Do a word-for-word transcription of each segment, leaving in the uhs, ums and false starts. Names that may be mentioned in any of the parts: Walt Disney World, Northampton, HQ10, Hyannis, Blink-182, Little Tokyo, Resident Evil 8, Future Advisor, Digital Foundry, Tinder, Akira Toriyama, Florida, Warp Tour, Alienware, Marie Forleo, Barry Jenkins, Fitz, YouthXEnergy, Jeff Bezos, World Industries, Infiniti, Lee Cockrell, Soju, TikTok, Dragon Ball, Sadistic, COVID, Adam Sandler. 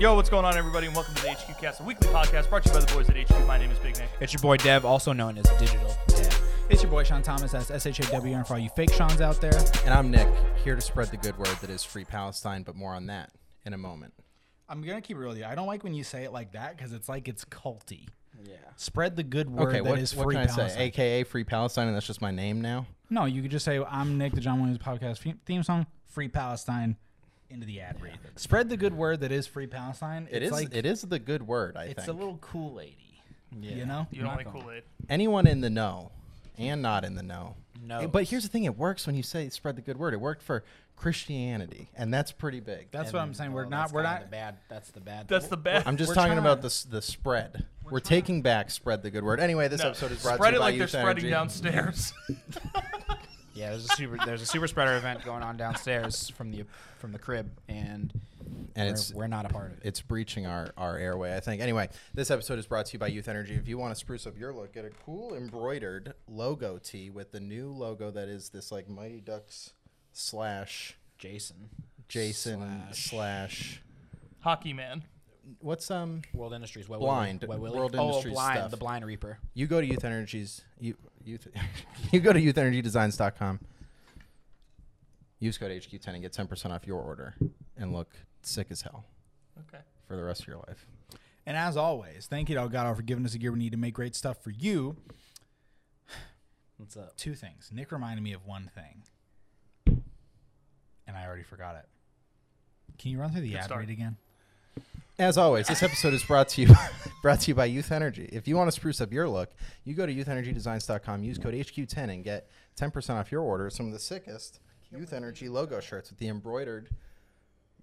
Yo, what's going on, everybody, and welcome to the HQcast, a weekly podcast brought to you by the boys at H Q. My name is Big Nick. It's your boy Dev, also known as Digital Dev. It's your boy Sean Thomas, that's S H A W, and for all you fake Seans out there. And I'm Nick, here to spread the good word that is Free Palestine, but more on that in a moment. I'm going to keep it real with you. I don't like when you say it like that because it's like it's culty. Yeah. Spread the good word okay, that what, is Free Palestine. What can Palestine. I say? A K A Free Palestine, and that's just my name now? No, you could just say, I'm Nick, the John Williams podcast theme song, Free Palestine. Into the ad read. Yeah. Spread the good word that is Free Palestine. It it's is. Like, it is the good word. I it's think it's a little Kool-Aid-y. Yeah. You know. You don't like Kool-Aid. Anyone in the know, and not in the know. No. But here's the thing: it works when you say spread the good word. It worked for Christianity, and that's pretty big. That's and what I'm saying. We're well, not. We're not the bad. That's the bad. That's the bad. I'm just we're talking trying. about the the spread. We're, we're taking back spread the good word. Anyway, this no. episode is brought spread to you by YouthXEnergy. Spread it like they're spreading downstairs. Yeah, there's a super there's a super spreader event going on downstairs from the from the crib, and and we're, it's, we're not a part of it. It's breaching our, our airway, I think. Anyway, this episode is brought to you by YouthXEnergy. If you want to spruce up your look, get a cool embroidered logo tee with the new logo that is this like Mighty Ducks slash Jason Jason slash, slash Hockey Man. What's um World Industries? What blind what, what World Industries oh, blind, stuff. The Blind Reaper. You go to YouthXEnergy's. You you you go to youth energy designs dot com. Use code H Q ten and get ten percent off your order and look sick as hell. Okay. For the rest of your life. And as always, thank you to Elgato for giving us a gear we need to make great stuff for you. What's up? Two things. Nick reminded me of one thing, and I already forgot it. Can you run through the Good ad start. read again? As always, this episode is brought to you brought to you by YouthXEnergy. If you want to spruce up your look, you go to youth energy designs dot com, use code H Q ten, and get ten percent off your order. Some of the sickest YouthXEnergy logo shirts with the embroidered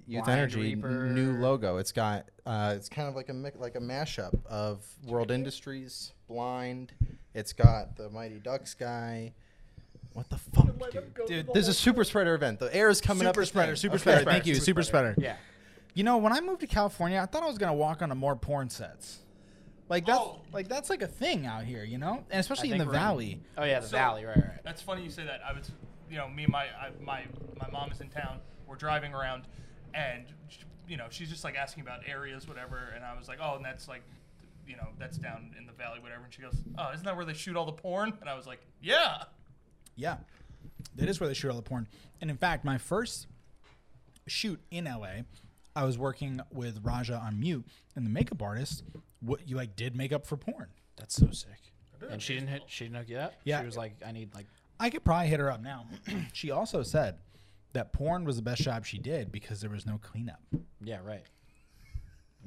YouthXEnergy new logo. It's got uh, it's kind of like a like a mashup of World Industries, Blind. It's got the Mighty Ducks guy. What the fuck, dude? Dude, there's a super spreader event. The air is coming up. Super spreader. Super spreader. Thank you. Super spreader. Yeah. You know, when I moved to California, I thought I was going to walk onto more porn sets. Like, that's, oh. like, that's like a thing out here, you know? And especially in the Valley. In, oh, yeah, the so, Valley, right, right. That's funny you say that. I was, you know, me and my, I, my, my mom is in town. We're driving around, and, you know, she's just, like, asking about areas, whatever. And I was like, oh, and that's, like, you know, that's down in the Valley, whatever. And she goes, oh, isn't that where they shoot all the porn? And I was like, yeah. Yeah. That is where they shoot all the porn. And, in fact, my first shoot in L A, I was working with Raja on Mute, and the makeup artist, what you like, did makeup for porn. That's so sick. And she didn't hit. She didn't hook you up. Yeah, she was like, I need like. I could probably hit her up now. She also said that porn was the best job she did because there was no cleanup. Yeah, right.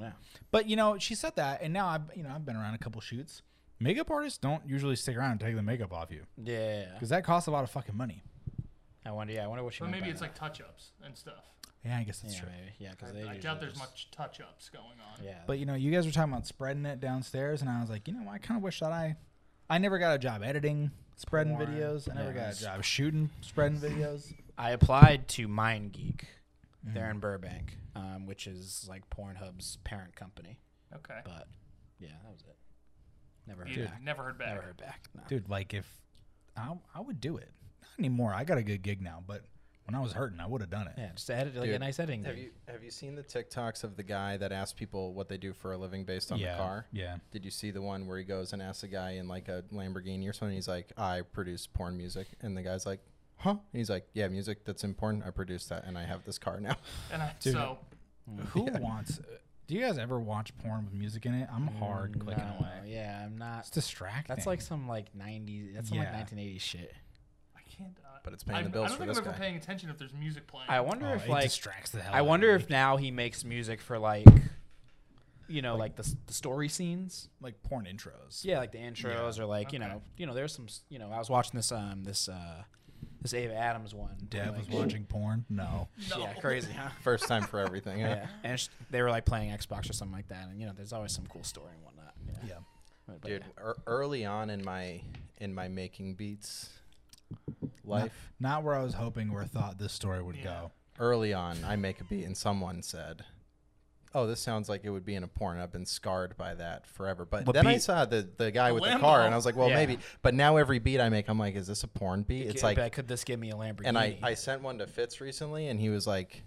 Yeah. But you know, she said that, and now I've you know I've been around a couple shoots. Makeup artists don't usually stick around and take the makeup off you. Yeah. Because that costs a lot of fucking money. I wonder. Yeah, I wonder what she. But maybe it's that. Like touch-ups and stuff. Yeah, I guess that's yeah, true. Maybe. Yeah, because I, I doubt there's much touch-ups going on. Yeah, but you know, you guys were talking about spreading it downstairs, and I was like, you know, I kind of wish that I, I never got a job editing spreading porn. videos. I never yeah, got a job shooting spreading videos. I applied to MindGeek, mm-hmm. there in Burbank, um, which is like Pornhub's parent company. Okay. But yeah, that was it. Never heard Dude, back. Never heard back. Never heard back. No. Dude, like if, I I would do it. Not anymore. I got a good gig now, but. When I was hurting, I would have done it. Yeah, just edit like Dude, a nice editing. Have you, have you seen the TikToks of the guy that asks people what they do for a living based on yeah, the car? Yeah. Did you see the one where he goes and asks a guy in like a Lamborghini or something? He's like, I produce porn music. And the guy's like, huh? And he's like, yeah, music that's in porn. I produce that. And I have this car now. And I, Dude, so who yeah. wants it? Do you guys ever watch porn with music in it? I'm hard mm, clicking no, away. Yeah, I'm not. It's distracting. That's like some like nineties. That's some yeah. like nineteen eighties shit. But it's paying I'm, the bills for this guy. I don't think I'm ever paying attention if there's music playing. I wonder oh, if like distracts the hell I wonder if me. now he makes music for like, you know, like, like the, the story scenes, like porn intros. Yeah, like the intros yeah. or like okay. you know, you know, there's some. You know, I was watching this um this uh this Ava Adams one. Dad like, was watching porn. No. no. Yeah, crazy, huh? First time for everything. Yeah, yeah. and sh- they were like playing Xbox or something like that, and you know, there's always some cool story and whatnot. Yeah, yeah. But, dude. Yeah. Er- early on in my in my making beats. Life not, not where I was hoping or thought this story would yeah. go. Early on, I make a beat and someone said, oh, this sounds like it would be in a porn. I've been scarred by that forever. But the then beat. I saw the, the guy the with Lambo. the car, and I was like, well, yeah. maybe. But now every beat I make, I'm like, is this a porn beat? It's could, like, could this give me a Lamborghini? And I, I sent one to Fitz recently, and he was like,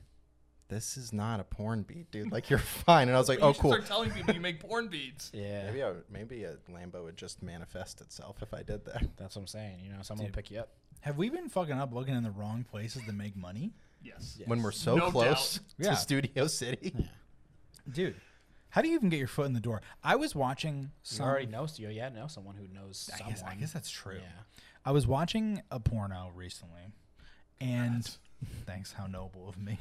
this is not a porn bead, dude. Like, you're fine. And I was like, you oh, cool. You should start telling people you make porn beads. Yeah. Maybe, I would, maybe a Lambo would just manifest itself if I did that. That's what I'm saying. You know, someone dude. will pick you up. Have we been fucking up looking in the wrong places to make money? Yes. yes. When we're so no close doubt. to yeah. Studio City. Yeah. Dude, how do you even get your foot in the door? I was watching some... You already know Studio. Yeah, know someone who knows I someone. Guess, I guess that's true. Yeah. I was watching a porno recently. And thanks, how noble of me.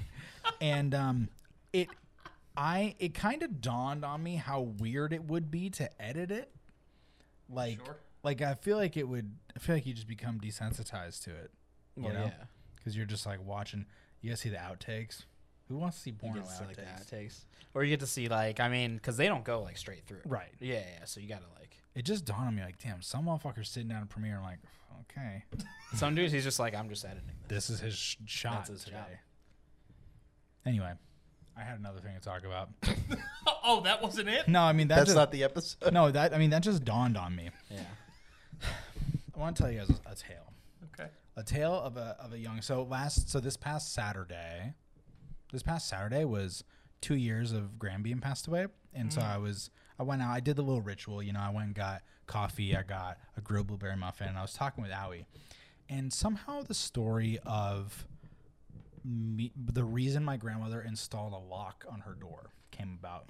And um, it, I, it kind of dawned on me how weird it would be to edit it. Like, sure. like I feel like it would. I feel like you just become desensitized to it. You well, know? Yeah, because you're just like watching. You guys see the outtakes. Who wants to see porno outtakes? Like the outtakes? Or you get to see like I mean, because they don't go like straight through. Right. Yeah. Yeah. So you gotta like. It just dawned on me like, damn, some motherfucker's sitting down in Premiere. I'm like, okay. Some dudes, he's just like, I'm just editing this. This is his sh shot That's his today. Job. Anyway, I had another thing to talk about. Oh, that wasn't it? No, I mean that that's just, not the episode. No, that I mean that just dawned on me. Yeah. I want to tell you guys a, a tale. Okay. A tale of a of a young. So last, so this past Saturday, this past Saturday was two years of Graham being passed away, and mm. so I was. I went out. I did the little ritual. You know, I went and got coffee. I got a grilled blueberry muffin. And I was talking with Allie. And somehow the story of me, the reason my grandmother installed a lock on her door came about.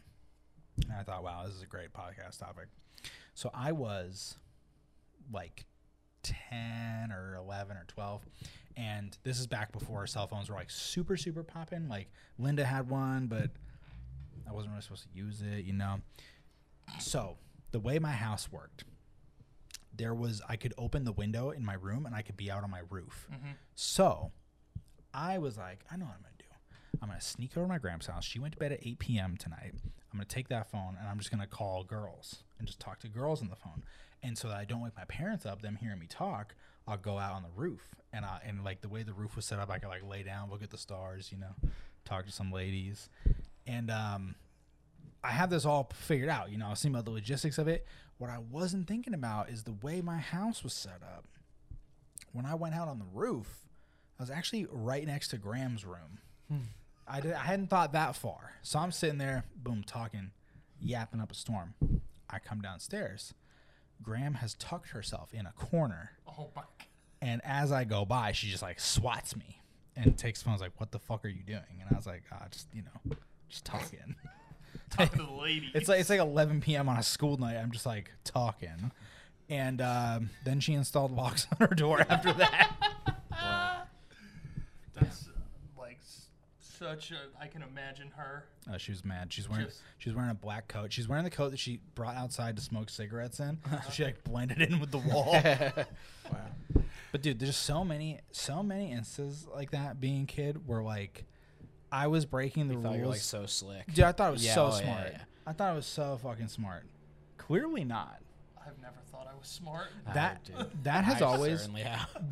And I thought, wow, this is a great podcast topic. So I was like ten or eleven or twelve. And this is back before cell phones were like super, super popping. Like Linda had one, but I wasn't really supposed to use it, you know. So the way my house worked, there was I could open the window in my room and I could be out on my roof. Mm-hmm. So I was like, I know what I'm going to do. I'm going to sneak over to my grandma's house. She went to bed at eight p m tonight. I'm going to take that phone and I'm just going to call girls and just talk to girls on the phone. And so that I don't wake my parents up, them hearing me talk, I'll go out on the roof. And, I, and like the way the roof was set up, I could like lay down, look at the stars, you know, talk to some ladies. And um. I have this all figured out. You know, I was thinking about the logistics of it. What I wasn't thinking about is the way my house was set up. When I went out on the roof, I was actually right next to Graham's room. Hmm. I, did, I hadn't thought that far. So I'm sitting there, boom, talking, yapping up a storm. I come downstairs. Graham has tucked herself in a corner. Oh, my God. And as I go by, she just, like, swats me and takes the phone. I was like, what the fuck are you doing? And I was like, ah, just, you know, just talking. Talking to the ladies. It's like it's like eleven p m on a school night. I'm just like talking, and um, then she installed locks on her door after that. Wow. That's uh, like such a. I can imagine her. Uh, she was mad. She's wearing just, she's wearing a black coat. She's wearing the coat that she brought outside to smoke cigarettes in. Uh-huh. So she like blended in with the wall. Wow. But dude, there's so many so many instances like that. Being a kid, where like. I was breaking the you rules. You were like so slick. Dude, I thought it was yeah, so oh, smart. Yeah, yeah. I thought it was so fucking smart. Clearly not. I've never thought I was smart. That oh, that has I always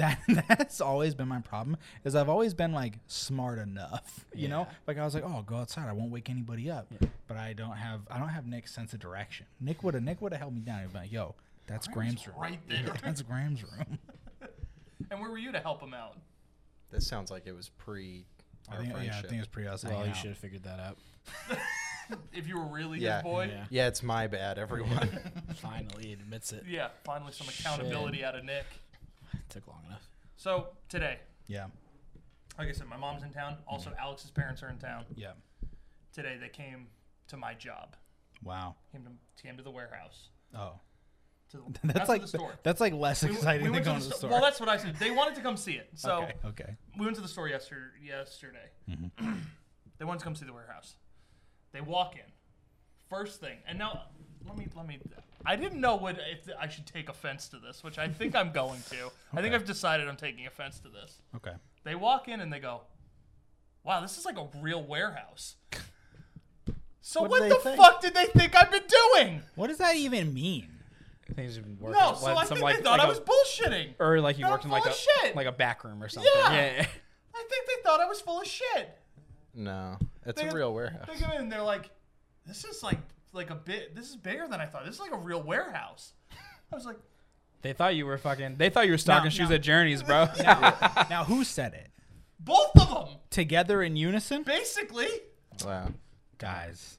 that that's always been my problem is I've always been like smart enough. You yeah. know? Like I was like, oh, I'll go outside, I won't wake anybody up. Yeah. But I don't have I don't have Nick's sense of direction. Nick would have Nick would have held me down. He'd be like, yo, that's Graham's, Graham's room. Right there. Yeah, that's Graham's room. And where were you to help him out? This sounds like it was pre I think, yeah, I think it's pretty awesome. Well, you should have figured that out. If you were really yeah. this boy. Yeah. yeah, it's my bad, everyone. Finally admits it. Yeah, finally some accountability Shit. out of Nick. It took long enough. So, today. Yeah. Like I said, my mom's in town. Also, mm-hmm. Alex's parents are in town. Yeah. Today, they came to my job. Wow. Came to, came to the warehouse. Oh. To the, that's, that's like the store. That's like less we, exciting we than going to the, the store. Well, that's what I said. They wanted to come see it, so okay. okay. We went to the store yesterday. Yesterday, mm-hmm. They wanted to come see the warehouse. They walk in, first thing, and now let me let me. I didn't know what if the, I should take offense to this, which I think I'm going to. Okay. I think I've decided I'm taking offense to this. Okay. They walk in and they go, "Wow, this is like a real warehouse." So what, what the think? fuck did they think I've been doing? What does that even mean? Things have been working. No, so I think like, they thought like I was a, bullshitting. Or like you no, worked in like a, shit. like a back room or something. Yeah. yeah. I think they thought I was full of shit. No, it's they, a real warehouse. They come in and they're like, this is like like a bit, this is bigger than I thought. This is like a real warehouse. I was like. They thought you were fucking, they thought you were stocking now, shoes now, at Journeys, bro. Now, now who said it? Both of them. Together in unison? Basically. Wow. Guys.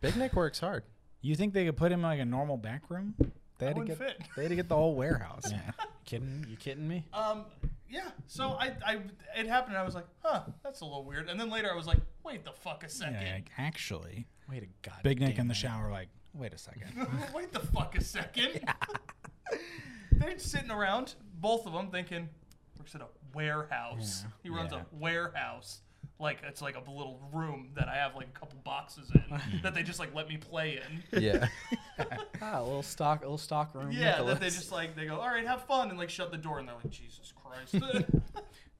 Big Nick works hard. You think they could put him in like a normal back room? They had, to get, fit. they had to get the whole warehouse. Yeah. Kidding? You kidding me? Um, yeah. So I, I, it happened and I was like, huh, that's a little weird. And then later I was like, wait the fuck a second. Yeah, like, actually. Wait a goddamn. Big Nick in the shower like, wait a second. Wait the fuck a second. Yeah. They're sitting around, both of them, thinking, works at a warehouse. Yeah. He runs yeah. a warehouse. Like, it's like a little room that I have like a couple boxes in that they just like let me play in. Yeah. ah, a little stock, a little stock room. Yeah, Nicholas. That they just like, they go, all right, have fun, and like shut the door, and they're like, Jesus Christ.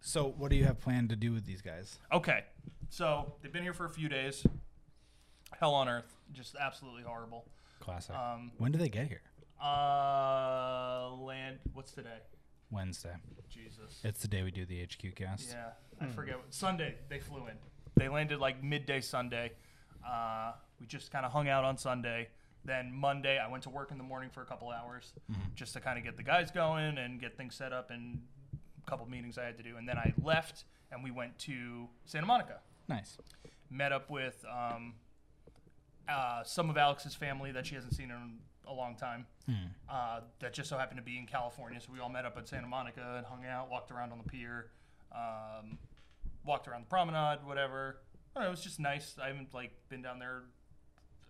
So what do you have planned to do with these guys? Okay. So they've been here for a few days. Hell on earth. Just absolutely horrible. Classic. Um, when do they get here? Uh, land, what's today? Wednesday. Jesus. It's the day we do the HQcast. Yeah, I mm. forget. What, Sunday, they flew in. They landed like midday Sunday. Uh, we just kind of hung out on Sunday. Then Monday, I went to work in the morning for a couple hours mm. just to kind of get the guys going and get things set up and a couple meetings I had to do. And then I left, and we went to Santa Monica. Nice. Met up with um, uh, some of Alex's family that she hasn't seen in a long time hmm. uh, that just so happened to be in California. So we all met up at Santa Monica and hung out, walked around on the pier, um, walked around the promenade, whatever. I don't know, it was just nice. I haven't like been down there,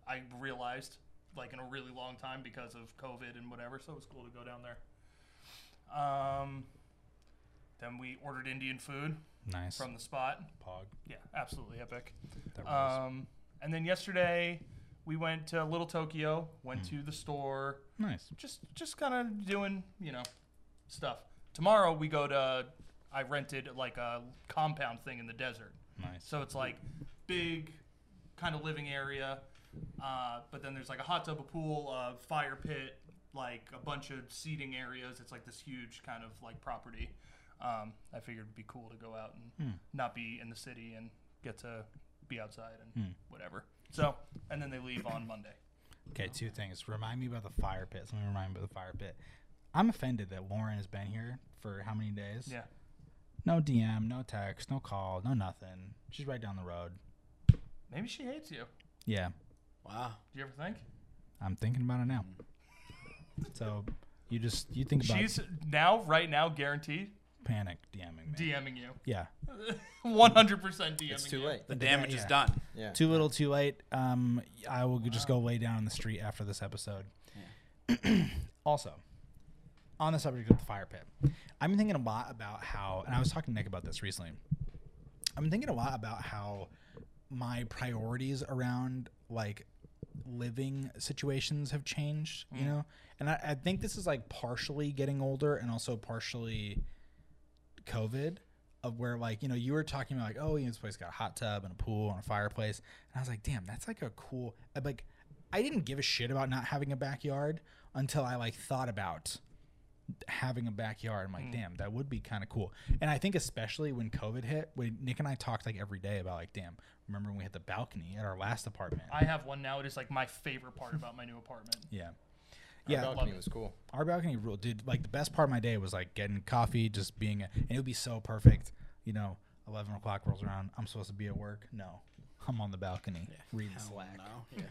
I realized, like in a really long time because of COVID and whatever. So it was cool to go down there. Um, then we ordered Indian food. Nice. From the spot. Pog. Yeah, absolutely epic. That was. Um, and then yesterday... We went to Little Tokyo, went mm. to the store. Nice. Just just kind of doing, you know, stuff. Tomorrow we go to, I rented like a compound thing in the desert. Nice. So it's like big kind of living area, uh, but then there's like a hot tub, a pool, a fire pit, like a bunch of seating areas. It's like this huge kind of like property. Um, I figured it'd be cool to go out and mm. not be in the city and get to be outside and mm. whatever. So, and then they leave on Monday. Okay, two things. Remind me about the fire pit. Let me remind me about the fire pit. I'm offended that Lauren has been here for how many days? Yeah. No D M, no text, no call, no nothing. She's right down the road. Maybe she hates you. Yeah. Wow. Do you ever think? I'm thinking about it now. So, you just, you think about it. She's now, right now, guaranteed. Panic DMing me. DMing you. Yeah. one hundred percent DMing. It's too late. You. The damage yeah, yeah. is done. Yeah. Too little, too late. Um, I will wow. just go lay down in the street after this episode. Yeah. Also, on the subject of the fire pit, I've been thinking a lot about how, and I was talking to Nick about this recently, I've been thinking a lot about how my priorities around, like, living situations have changed, mm. you know? And I, I think this is, like, partially getting older and also partially... COVID, of where like, you know, you were talking about like, oh, you know, this place got a hot tub and a pool and a fireplace, and I was like, damn, that's like a cool, like I didn't give a shit about not having a backyard until I like thought about having a backyard. I'm like, mm. damn, that would be kind of cool. And I think especially when COVID hit, when Nick and I talked like every day about like, damn, remember when we had the balcony at our last apartment? I have one now. It is like my favorite part about my new apartment. Yeah. Yeah, our balcony was cool. Our balcony rule, dude. Like the best part of my day was like getting coffee, just being, a, and it would be so perfect. You know, eleven o'clock rolls around. I'm supposed to be at work. No, I'm on the balcony yeah. reading Hell Slack. No.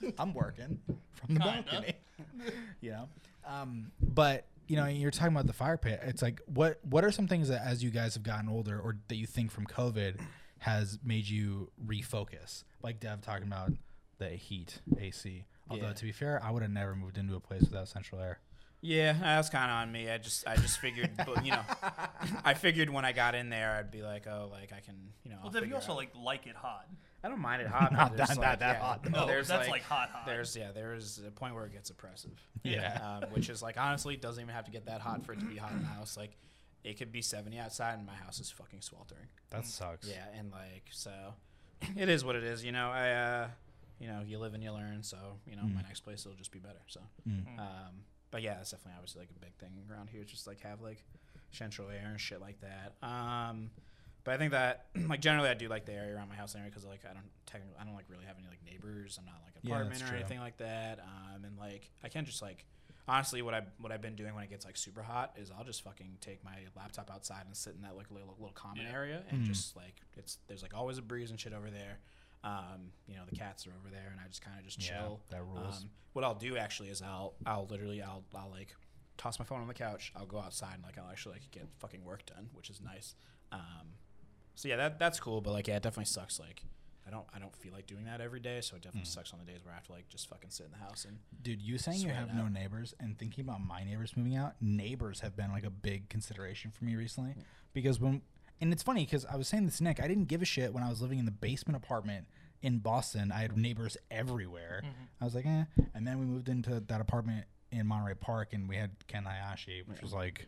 Yeah. I'm working from the Kinda. balcony. You know, um, but you know, you're talking about the fire pit. It's like, what what are some things that as you guys have gotten older, or that you think from COVID has made you refocus? Like Dev talking about the heat, A C. Although yeah. to be fair, I would have never moved into a place without central air. Yeah, that was kind of on me. I just, I just figured, you know, I figured when I got in there, I'd be like, oh, like I can, you know. Well, then you also out. like like it hot. I don't mind it hot. Not that, like, not that yeah, hot. No, there's that's like, like hot, hot. There's yeah, there's a point where it gets oppressive. Yeah, um, which is like honestly, it doesn't even have to get that hot for it to be hot in the house. Like, it could be seventy outside, and my house is fucking sweltering. That sucks. Yeah, and like so, it is what it is. You know, I. uh You know, you live and you learn, so, you know, mm. my next place will just be better, so. Mm. Um, but, yeah, that's definitely obviously, like, a big thing around here. It's just, like, have, like, central air and shit like that. Um, but I think that, like, generally I do like the area around my house anyway because, like, I don't technically, I don't, like, really have any, like, neighbors. I'm not, like, an apartment yeah, or true. anything like that. Um, and, like, I can just, like, honestly, what I what I've been doing when it gets like super hot is I'll just fucking take my laptop outside and sit in that like little, little common yeah. area and mm. just like it's there's like always a breeze and shit over there. Um, you know, the cats are over there, and I just kind of just chill. Yeah, that rules. Um, what I'll do actually is I'll I'll literally I'll I'll like toss my phone on the couch. I'll go outside and like I'll actually like get fucking work done, which is nice. Um, so yeah, that that's cool. But like, yeah, it definitely sucks. Like, I don't I don't feel like doing that every day. So it definitely mm. sucks on the days where I have to like just fucking sit in the house and. Dude, you saying you have no neighbors and thinking about my neighbors moving out. Neighbors have been like a big consideration for me recently mm. because when. And it's funny because I was saying this to Nick, I didn't give a shit when I was living in the basement apartment in Boston. I had neighbors everywhere. Mm-hmm. I was like, eh. And then we moved into that apartment in Monterey Park, and we had Ken Hayashi, which yeah. was like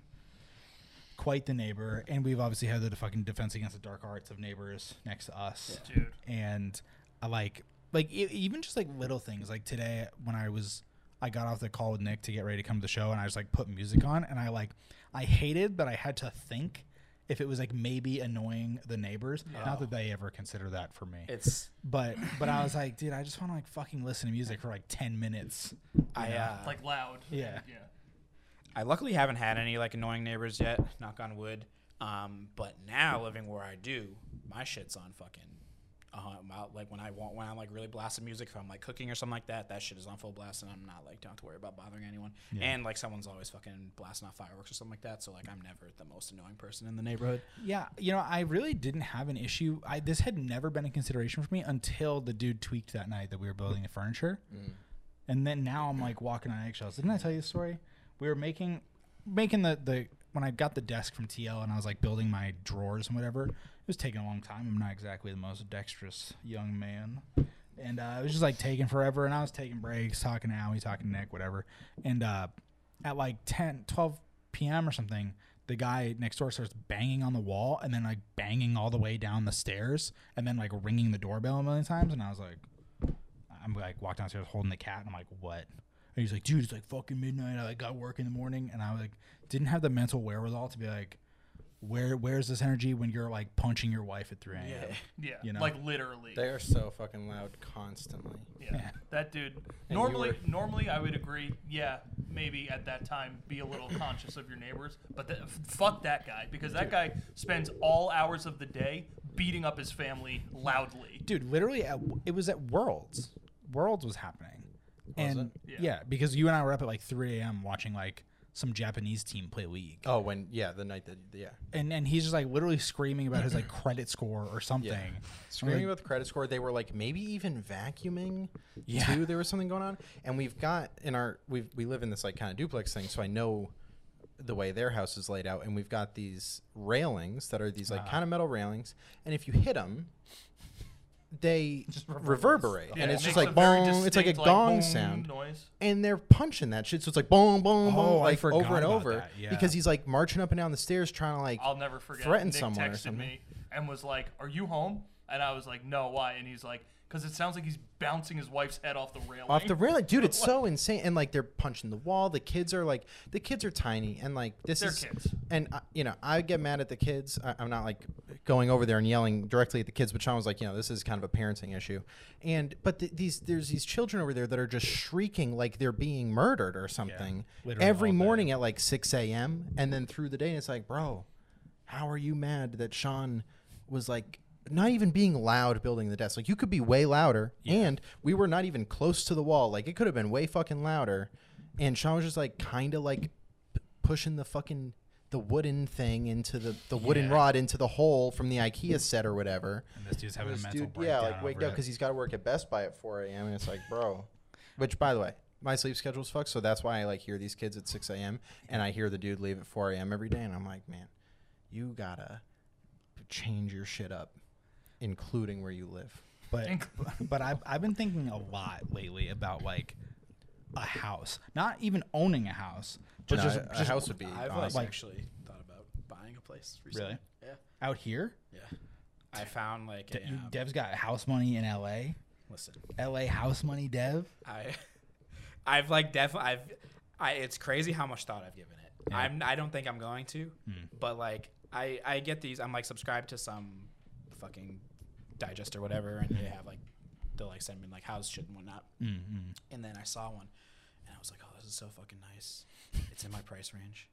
quite the neighbor. And we've obviously had the fucking Defense Against the Dark Arts of neighbors next to us. Yeah. Dude. And I like, like it, even just like little things. Like today when I was, I got off the call with Nick to get ready to come to the show, and I just like put music on, and I like, I hated that I had to think. If it was like maybe annoying the neighbors, yeah. not that they ever consider that for me. It's but but I was like, dude, I just want to like fucking listen to music for like ten minutes. I uh, like loud. Yeah, yeah. I luckily haven't had any like annoying neighbors yet. Knock on wood. Um, but now living where I do, my shit's on fucking. Uh, like when I want when I'm like really blasting music, if I'm like cooking or something like that, that shit is on full blast, and I'm not like don't have to worry about bothering anyone. Yeah. And like someone's always fucking blasting off fireworks or something like that, so like I'm never the most annoying person in the neighborhood. Yeah, you know, I really didn't have an issue. I this had never been a consideration for me until the dude tweaked that night that we were building the furniture, mm. and then now I'm like walking on eggshells. Didn't I tell you the story? We were making making the the when I got the desk from T L and I was like building my drawers and whatever. It was taking a long time. I'm not exactly the most dexterous young man. And uh, it was just, like, taking forever. And I was taking breaks, talking to Allie, talking to Nick, whatever. And uh, at, like, ten, twelve p m or something, the guy next door starts banging on the wall and then, like, banging all the way down the stairs and then, like, ringing the doorbell a million times. And I was like, I'm, like, walked downstairs holding the cat. And I'm like, what? And he's like, dude, it's, like, fucking midnight. I, like, got work in the morning. And I, like, didn't have the mental wherewithal to be like, Where where's this energy when you're like punching your wife at three a m? Yeah, yeah. You know? Like literally. They are so fucking loud constantly. Yeah, yeah. That dude. And normally, normally I would agree. Yeah, maybe at that time be a little conscious of your neighbors. But the, fuck that guy because that dude. guy spends all hours of the day beating up his family loudly. Dude, literally, at, it was at Worlds. Worlds was happening, was and it? Yeah. yeah, because you and I were up at like three a m watching like. Some Japanese team play league. Oh, when yeah, the night that yeah, and and he's just like literally screaming about his like credit score or something. Yeah. Screaming like, about the credit score. They were like maybe even vacuuming. Yeah, too. There was something going on, and we've got in our we we live in this like kind of duplex thing, so I know the way their house is laid out, and we've got these railings that are these like uh, kind of metal railings, and if you hit them, they just reverberate, yeah, and it's it just like boom. It's like a gong like, sound, noise. And they're punching that shit. So it's like boom, boom, boom, like over and over. Yeah. Because he's like marching up and down the stairs, trying to like I'll never forget. Threaten Nick someone. Texted or something. Me and was like, "Are you home?" And I was like, "No, why?" And he's like, "Because it sounds like he's bouncing his wife's head off the railing." Off the railing, dude. It's so insane. And like they're punching the wall. The kids are like, the kids are tiny, and like this they're is. Kids. And uh, you know, I get mad at the kids. I, I'm not like. Going over there and yelling directly at the kids, but Sean was like, you know, this is kind of a parenting issue, and but th- these there's these children over there that are just shrieking like they're being murdered or something yeah, every morning at like six a m and then through the day. And it's like, bro, how are you mad that Sean was like not even being loud building the desk? Like you could be way louder, yeah. and we were not even close to the wall. Like it could have been way fucking louder, and Sean was just like kind of like p- pushing the fucking. The wooden thing into the the wooden yeah. rod into the hole from the IKEA set or whatever. And this dude's having this a mental dude, breakdown. Yeah, like wake up because he's got to work at Best Buy at four a m and it's like, bro. Which, by the way, my sleep schedule's fucked, so that's why I like hear these kids at six a m and I hear the dude leave at four a m every day, and I'm like, man, you gotta change your shit up, including where you live. But but I've I've been thinking a lot lately about like a house, not even owning a house. But no, just, a, just a house would be. I've awesome. like, actually thought about buying a place recently. Really? Yeah. Out here? Yeah. I found like. De- a, you, um, Dev's got house money in L A. Listen. L A house money, Dev. I, I've like def. I've. I. It's crazy how much thought I've given it. Yeah. I'm. I don't think I'm going to. Mm. But like, I. I get these. I'm like subscribed to some, fucking, digest or whatever, and they have like, they'll like send me like house shit and whatnot. Mm-hmm. And then I saw one. And I was like, oh, this is so fucking nice. It's in my price range.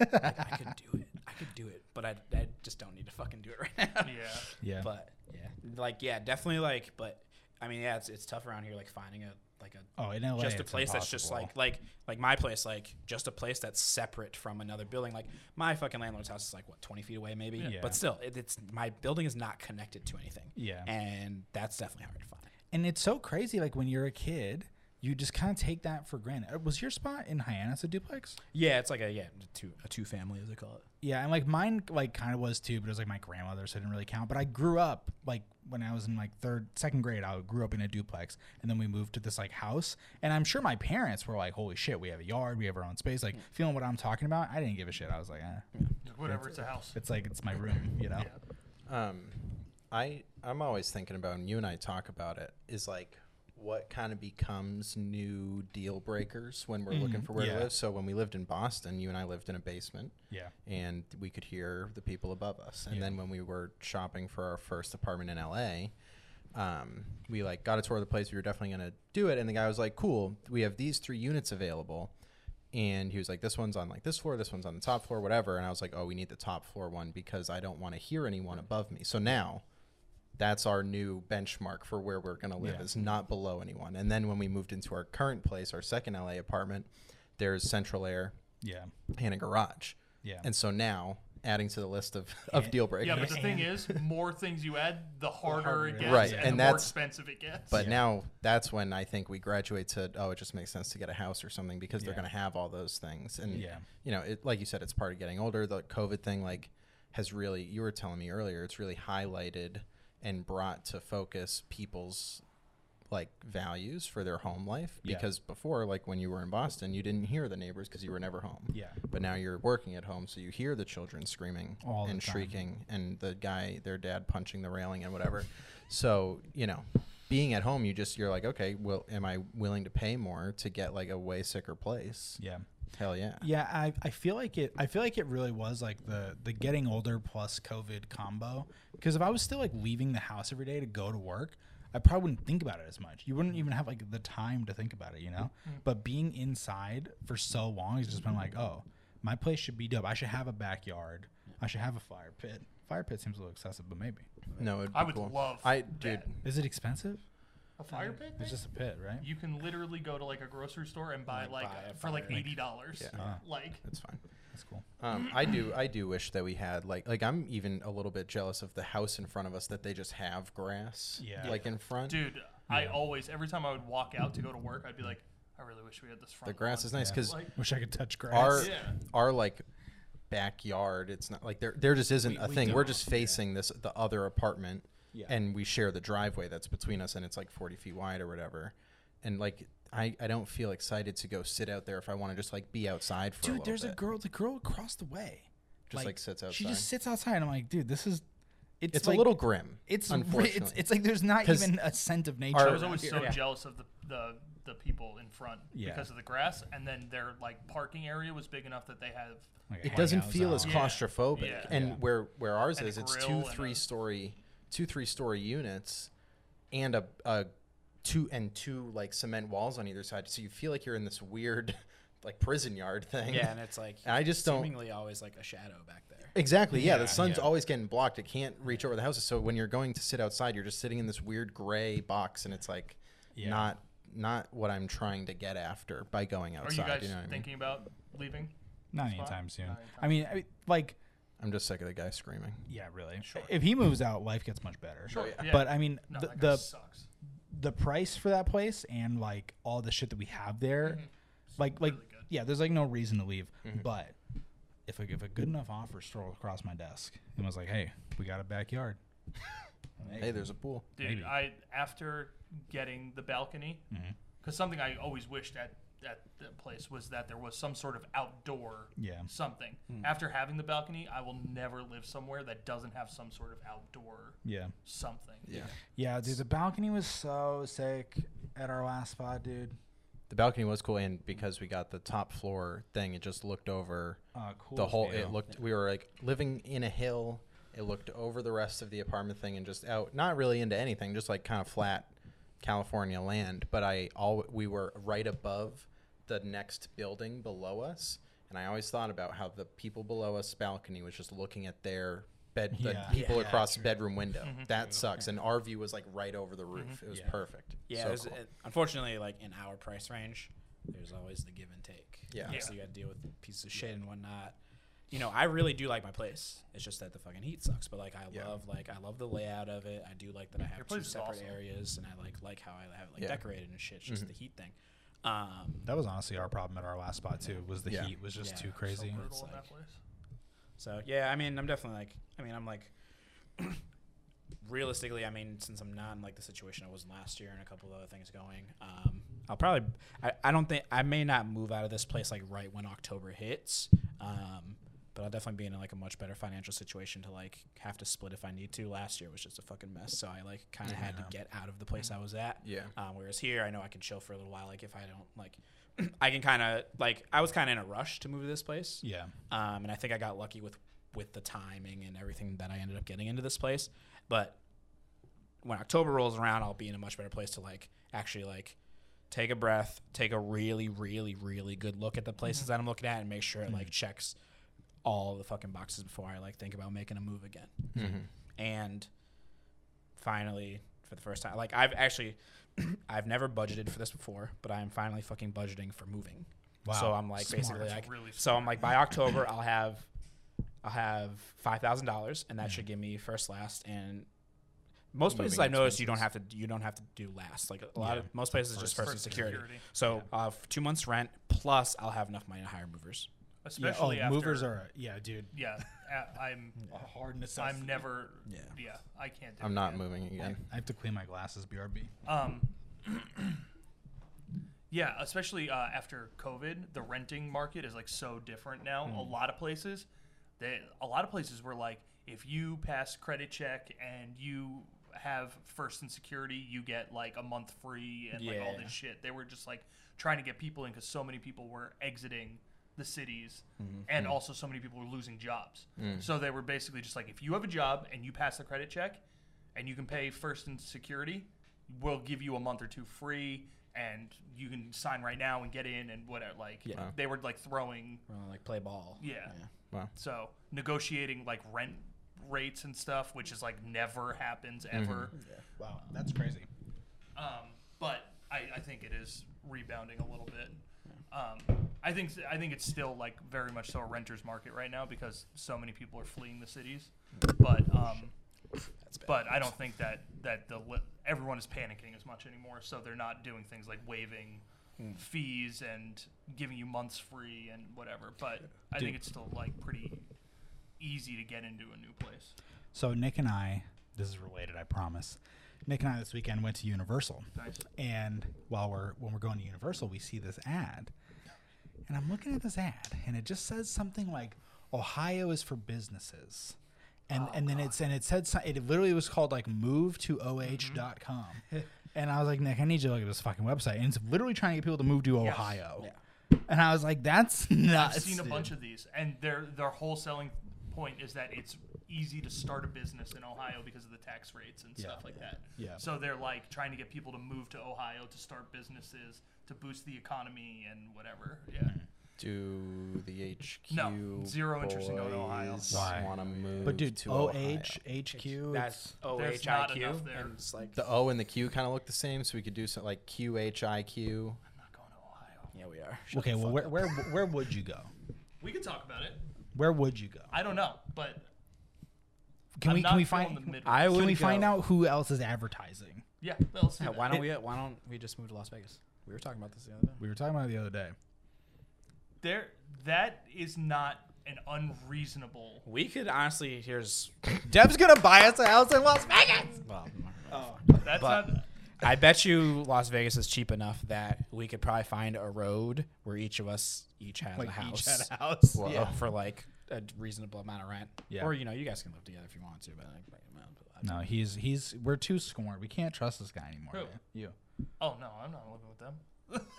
Like, I could do it. I could do it, but I, I just don't need to fucking do it right now. Yeah. Yeah. But yeah, like yeah, definitely like. But I mean, yeah, it's it's tough around here, like finding a like a oh in L A, just a place impossible. That's just like like like my place, like just a place that's separate from another building. Like my fucking landlord's house is like what twenty feet away maybe, yeah. But still, it, it's my building is not connected to anything. Yeah. And that's definitely hard to find. And it's so crazy, like when you're a kid. You just kind of take that for granted. Was your spot in Hyannis a duplex? Yeah, it's like a yeah two a two family as they call it. Yeah, and like mine like kind of was too, but it was like my grandmother, so it didn't really count. But I grew up like when I was in like third second grade, I grew up in a duplex, and then we moved to this like house. And I'm sure my parents were like, "Holy shit, we have a yard, we have our own space." Like yeah. Feeling what I'm talking about, I didn't give a shit. I was like, eh. Yeah. Whatever, it's, it's a house. It's like it's my room, you know. Yeah. Um, I I'm always thinking about, and you and I talk about it, is like. What kind of becomes new deal breakers when we're mm, looking for where yeah. to live. So when we lived in Boston, you and I lived in a basement. Yeah. And we could hear the people above us. And yeah. then when we were shopping for our first apartment in L A, um, we like got a tour of the place. We were definitely going to do it. And the guy was like, cool, we have these three units available. And he was like, this one's on like this floor, this one's on the top floor, whatever. And I was like, oh, we need the top floor one because I don't want to hear anyone above me. So now... that's our new benchmark for where we're going to live yeah. is not below anyone. And then when we moved into our current place, our second L A apartment, there's central air yeah, and a garage. Yeah. And so now adding to the list of, of deal breakers. Yeah, but the thing is, more things you add, the harder, the harder it gets right. and, and the more expensive it gets. But yeah. now that's when I think we graduate to, oh, it just makes sense to get a house or something because yeah. they're going to have all those things. And, yeah. you know, it, like you said, it's part of getting older. The COVID thing like has really, you were telling me earlier, it's really highlighted and brought to focus people's like values for their home life because yeah. before, like when you were in Boston, you didn't hear the neighbors because you were never home. Yeah. But now you're working at home, so you hear the children screaming all and shrieking and the guy, their dad punching the railing and whatever. So, you know, being at home, you just, you're like, okay, well, am I willing to pay more to get like a way sicker place? Yeah. Hell yeah. Yeah, I, I feel like it I feel like it really was like the the getting older plus COVID combo. Because if I was still like leaving the house every day to go to work, I probably wouldn't think about it as much. You wouldn't even have like the time to think about it, you know? Mm-hmm. But being inside for so long has just been like, oh, my place should be dope. I should have a backyard. I should have a fire pit. Fire pit seems a little excessive, but maybe. No, it'd be I would cool. love I that. Dude. Is it expensive? A fire pit? It's just a pit, right? You can literally go to like a grocery store and buy like, like buy a, for like eighty dollars. Yeah. Uh, like that's fine. That's cool. Um, I do, I do wish that we had like, like I'm even a little bit jealous of the house in front of us that they just have grass. Yeah. Like in front. Dude, yeah. I always, every time I would walk out to go to work, I'd be like, I really wish we had this front. The grass lawn. Is nice because yeah. like, wish I could touch grass. Our, yeah. our like. backyard, it's not like there. There just isn't we, a we thing. We're just facing yeah. this the other apartment. Yeah. And we share the driveway that's between us, and it's like forty feet wide or whatever. And like, I, I don't feel excited to go sit out there if I want to just like be outside for dude, a little bit. Dude, there's a girl, the girl across the way. Just like, like sits outside. She just sits outside. And I'm like, dude, this is, it's, it's like, a little grim. It's, unfortunately. It's, it's like there's not even a scent of nature. I was always here. so yeah. jealous of the, the, the people in front yeah. because of the grass. And then their like parking area was big enough that they have. Like it doesn't feel out. as claustrophobic. Yeah. Yeah. And yeah. where, where ours and is, it's two, three story. two three-story units and a, a two and two like cement walls on either side, so you feel like you're in this weird like prison yard thing. Yeah, and it's like and I just don't seemingly always like a shadow back there. Exactly. Yeah, yeah the sun's yeah. always getting blocked. It can't reach over the houses, so when you're going to sit outside, you're just sitting in this weird gray box, and it's like yeah. not not what I'm trying to get after by going outside. Are you guys you know what thinking I mean? About leaving? Not anytime soon. Not anytime. I mean, I mean like I'm just sick of the guy screaming. Yeah, really. Sure. If he moves out, life gets much better. Sure. Yeah. But I mean, no, the the, sucks. the price for that place and like all the shit that we have there, mm-hmm. like like really yeah, there's like no reason to leave. Mm-hmm. But if I give a good enough offer strolled across my desk and was like, hey, we got a backyard. Hey, there's a pool. Dude, Maybe. I after getting the balcony, because mm-hmm. something I always wished at. at the place was that there was some sort of outdoor yeah. something. Mm. After having the balcony, I will never live somewhere that doesn't have some sort of outdoor yeah. something. Yeah. Yeah, dude, the balcony was so sick at our last spot, dude. The balcony was cool, and because we got the top floor thing, it just looked over uh, cool the whole, it looked, we were like living in a hill. It looked over the rest of the apartment thing and just out, not really into anything, just like kind of flat California land. But I all we were right above the next building below us, and I always thought about how the people below us balcony was just looking at their bed, yeah. the people yeah, across the bedroom window. Mm-hmm. That true. sucks. And our view was like right over the roof. Mm-hmm. It was yeah. perfect. Yeah. So it was, cool. it, unfortunately, like in our price range, there's always the give and take. Yeah. yeah. So you got to deal with pieces of shit and whatnot. You know, I really do like my place. It's just that the fucking heat sucks. But like, I yeah. love like I love the layout of it. I do like that I have two separate awesome. areas, and I like like how I have it like yeah. decorated and shit. It's just mm-hmm. the heat thing. Um, that was honestly our problem at our last spot too. Was the yeah. heat was just yeah, too crazy. So, brutal like, in that place. So yeah, I mean, I'm definitely like, I mean, I'm like, realistically, I mean, since I'm not in like the situation I was in last year and a couple of other things going, um, I'll probably, I, I don't think I may not move out of this place like right when October hits. Um, But I'll definitely be in like a much better financial situation to like have to split if I need to. Last year was just a fucking mess, so I like kind of yeah. had to get out of the place I was at. Yeah. Um, whereas here, I know I can chill for a little while. Like if I don't like, I can kind of like I was kind of in a rush to move to this place. Yeah. Um, and I think I got lucky with with the timing and everything that I ended up getting into this place. But when October rolls around, I'll be in a much better place to like actually like. Take a breath, take a really, really, really good look at the places that I'm looking at and make sure it like checks all the fucking boxes before I like think about making a move again. Mm-hmm. And finally, for the first time, like I've actually, I've never budgeted for this before, but I'm finally fucking budgeting for moving. Wow. So I'm like smart. basically like, really so I'm like by October I'll have, I'll have five thousand dollars and that mm-hmm. should give me first, last, and most places I notice you don't have to you don't have to do last like a lot yeah. of most places first, just first, first security. security. So yeah. uh, two months rent plus I'll have enough money to hire movers. Especially yeah. oh, after movers are yeah, dude. Yeah, I'm a hard necessity. I'm never yeah. yeah I can't. do I'm not again. moving again. I have to clean my glasses. B R B. Um. yeah, especially uh, after COVID, the renting market is like so different now. Mm. A lot of places, they a lot of places were like, if you pass credit check and you have first in security, you get like a month free and yeah. like all this shit. They were just like trying to get people in because so many people were exiting the cities mm-hmm. and also so many people were losing jobs. Mm. So they were basically just like, if you have a job and you pass the credit check and you can pay first in security, we'll give you a month or two free and you can sign right now and get in and whatever. Like yeah. wow. they were like throwing well, like play ball. Yeah. yeah. Wow. So negotiating like rent rates and stuff, which is like never happens ever. Mm-hmm. yeah. Wow, that's crazy. Um, but I, I think it is rebounding a little bit. Um, I think I think it's still like very much so a renter's market right now because so many people are fleeing the cities. But um, that's bad. But I don't think that that the li- everyone is panicking as much anymore, so they're not doing things like waiving mm. fees and giving you months free and whatever. But I Dude. think it's still like pretty easy to get into a new place. So Nick and I, this is related, I promise. Nick and I this weekend went to Universal. Nice. And while we're when we're going to Universal, we see this ad. And I'm looking at this ad and it just says something like Ohio is for businesses. And oh, and then God. it's and it said it literally was called like move to O H dot com. Mm-hmm. And I was like, Nick, I need you to look at this fucking website. And it's literally trying to get people to move to yes. Ohio. Yeah. And I was like, that's nuts. I've seen dude. a bunch of these and they're they're wholesaling point is that it's easy to start a business in Ohio because of the tax rates and yeah, stuff like yeah, that. Yeah. So they're like trying to get people to move to Ohio to start businesses to boost the economy and whatever. Yeah. Do the H Q no zero interest in going to Ohio? Why? Want to move? But dude, to O H H Q. That's O H I Q. Like the O and the Q kind of look the same, so we could do something like Q H I Q. I'm not going to Ohio. Yeah, we are. Shut okay, well, where, where where would you go? We could talk about it. Where would you go? I don't know, but can I'm we can we find I can we go. find out who else is advertising? Yeah, let's do yeah why don't it, we why don't we just move to Las Vegas? We were talking about this the other day. We were talking about it the other day. There, that is not an unreasonable. We could honestly. Here's Deb's gonna buy us a house in Las Vegas. Well, oh, that's but, not. I bet you Las Vegas is cheap enough that we could probably find a road where each of us each has like a house, each had a house. Yeah. for like a reasonable amount of rent. Yeah. Or you know, you guys can live together if you want to. But like, no, he's he's we're too scorned. We can't trust this guy anymore. Man. You? Oh no, I'm not living with them.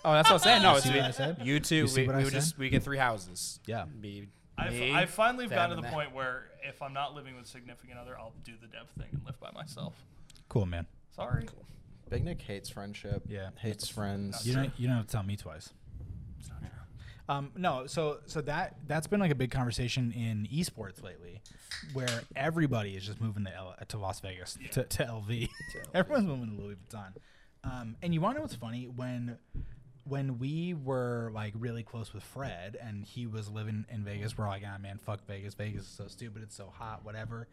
Oh, that's what I'm saying. No, it's what I said. You too. You we we would just we get three houses. Yeah. Me, I've, me, I finally got to the that. point where if I'm not living with a significant other, I'll do the Dev thing and live by myself. Cool, man. Sorry. Cool. Big Nick hates friendship. Yeah, hates friends. You don't. You don't have to tell me twice. Um, no, so so that that's been like a big conversation in esports lately, where everybody is just moving to L, to Las Vegas to, to L V. To L V. Everyone's moving to Louis Vuitton. Um, and you want to know what's funny? When when we were like really close with Fred, and he was living in Vegas, we're like, ah, man, fuck Vegas. Vegas is so stupid. It's so hot. Whatever.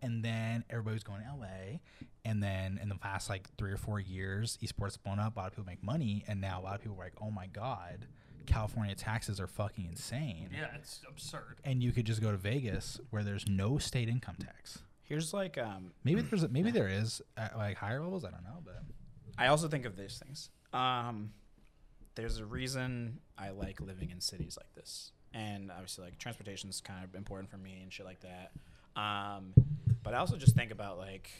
And then everybody was going to L A, and then in the past like three or four years, esports has blown up. A lot of people make money, and now a lot of people are like, oh my god, California taxes are fucking insane. Yeah, it's absurd. And you could just go to Vegas where there's no state income tax. Here's like um, maybe there's a, maybe there is at like higher levels. I don't know, but I also think of these things. Um, there's a reason I like living in cities like this, and obviously like transportation's kind of important for me and shit like that. Um, but I also just think about like,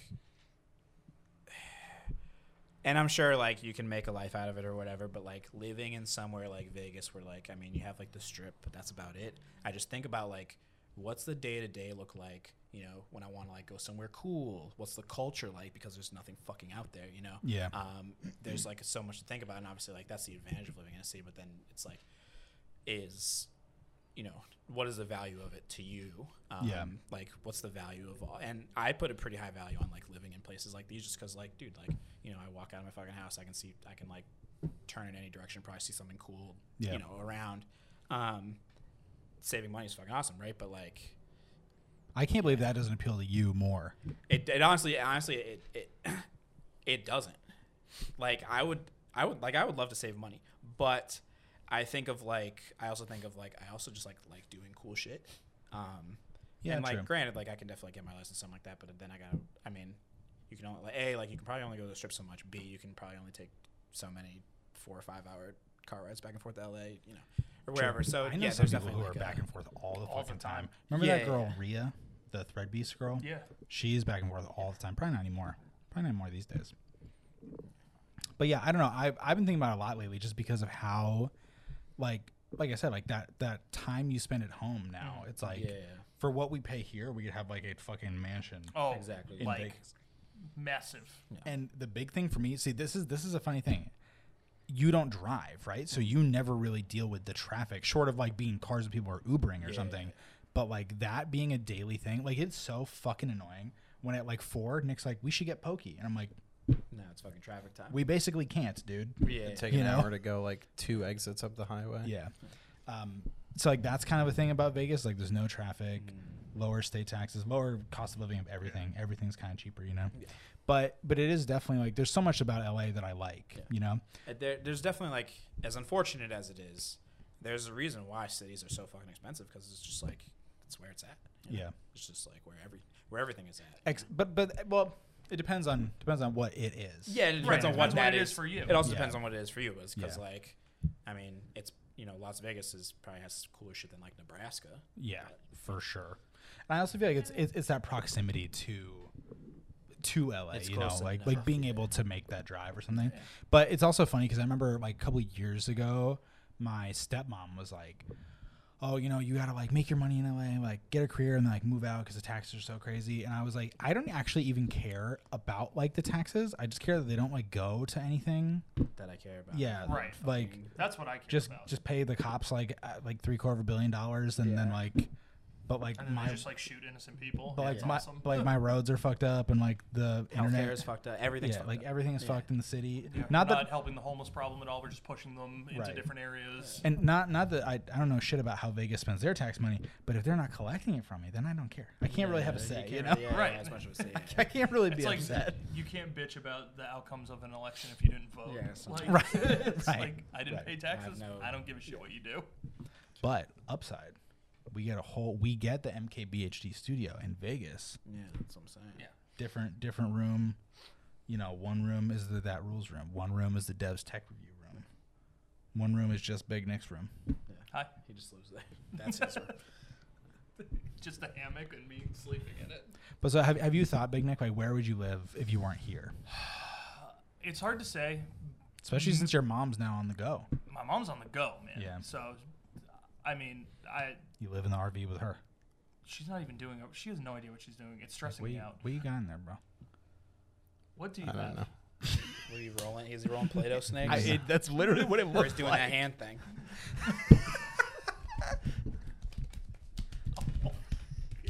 and I'm sure like you can make a life out of it or whatever, but like living in somewhere like Vegas where like, I mean, you have like the strip, but that's about it. I just think about like, what's the day to day look like, you know, when I want to like go somewhere cool, what's the culture like, because there's nothing fucking out there, you know? Yeah. Um, there's like so much to think about. And obviously like that's the advantage of living in a city, but then it's like, is, you know, what is the value of it to you? Um, yeah. Like, what's the value of all? And I put a pretty high value on, like, living in places like these just because, like, dude, like, you know, I walk out of my fucking house, I can see, I can, like, turn in any direction, probably see something cool, yeah. you know, around. Um, saving money is fucking awesome, right? But, like... I can't believe that doesn't appeal to you more. It, it honestly, honestly, it, it, it doesn't. Like, I would, I would, like, I would love to save money, but... I think of like I also think of like I also just like like doing cool shit, um, yeah. And like true. Granted, like I can definitely get my license something like that, but then I gotta. I mean, you can only like a like you can probably only go to the strip so much. B you can probably only take so many four or five hour car rides back and forth to L A, you know, or wherever. True. So I know yeah, some there's people who like are back and forth all the all fucking the time. time. Remember yeah, that girl yeah. Rhea, the Thread Beast girl? Yeah, she's back and forth all the time. Probably not anymore. Probably not anymore these days. But yeah, I don't know. I I've, I've been thinking about it a lot lately just because of how. Like, like I said, like that, that time you spend at home now, it's like yeah. for what we pay here, we could have like a fucking mansion. Oh, exactly. Like Vegas. Massive. Yeah. And the big thing for me, see, this is, this is a funny thing. You don't drive, right? So you never really deal with the traffic short of like being cars that people are Ubering or yeah. something. But like that being a daily thing, like it's so fucking annoying when at like four, Nick's like, we should get pokey. And I'm like, no, it's fucking traffic time. We basically can't, dude. Yeah, it'd take an know? hour to go like two exits up the highway. Yeah, um, so like that's kind of a thing about Vegas. Like, there's no traffic, mm. lower state taxes, lower cost of living of everything. Yeah. Everything's kind of cheaper, you know. Yeah. But but it is definitely like there's so much about L A that I like, yeah. you know. There, there's definitely like as unfortunate as it is, there's a reason why cities are so fucking expensive because it's just like it's where it's at. You know? Yeah, it's just like where every where everything is at. Ex- but but well. It depends on depends on what it is. Yeah, it depends right. on what, depends that what it is. is for you. It also yeah. depends on what it is for you, because yeah. like, I mean, it's you know, Las Vegas is probably has cooler shit than like Nebraska. Yeah, for sure. And I also feel like it's it's, it's that proximity to to L A. It's you know, like like being able it. to make that drive or something. Yeah. But it's also funny because I remember like a couple of years ago, my stepmom was like, oh, you know, you got to, like, make your money in L A, like, get a career and, like, move out because the taxes are so crazy. And I was like, I don't actually even care about, like, the taxes. I just care that they don't, like, go to anything. That I care about. Yeah. Right. Like, that's what I care just, about. Just pay the cops, like, uh, like three quarter of a billion dollars and yeah. then, like, but, like, and my. just, like, shoot innocent people. But, like, yeah. my, awesome. but, like my roads are fucked up and, like, the Healthcare internet. is fucked up. Everything's yeah, fucked like, up. Like, everything is yeah. fucked in the city. Yeah. Not we're that not helping the homeless problem at all. We're just pushing them into right. different areas. And not not that I, I don't know shit about how Vegas spends their tax money, but if they're not collecting it from me, then I don't care. I can't yeah, really have a say, you, you know? Really, yeah, right. Yeah, as much of a say, yeah. I can't really it's be like upset. You can't bitch about the outcomes of an election if you didn't vote. Yeah, like, right. It's right. like, I didn't right. pay taxes. I, no, I don't give a shit yeah. what you do. But upside, we get a whole, we get the M K B H D studio in Vegas. Yeah, that's what I'm saying. Yeah. Different, different room. You know, one room is the that rules room. One room is the devs tech review room. One room is just Big Nick's room. Yeah. Hi. He just lives there. That's his room. Just a hammock and me sleeping in it. But so have have you thought, Big Nick, like where would you live if you weren't here? It's hard to say. Especially since your mom's now on the go. My mom's on the go, man. Yeah. So, I mean, I. You live in the R V with her. She's not even doing it. She has no idea what she's doing. It's stressing what me you, out. What you got in there, bro? What do you I have? Don't know. What are you rolling? Is he rolling Play-Doh snakes? I, it, that's literally what it looks like. Or he's doing like. that hand thing.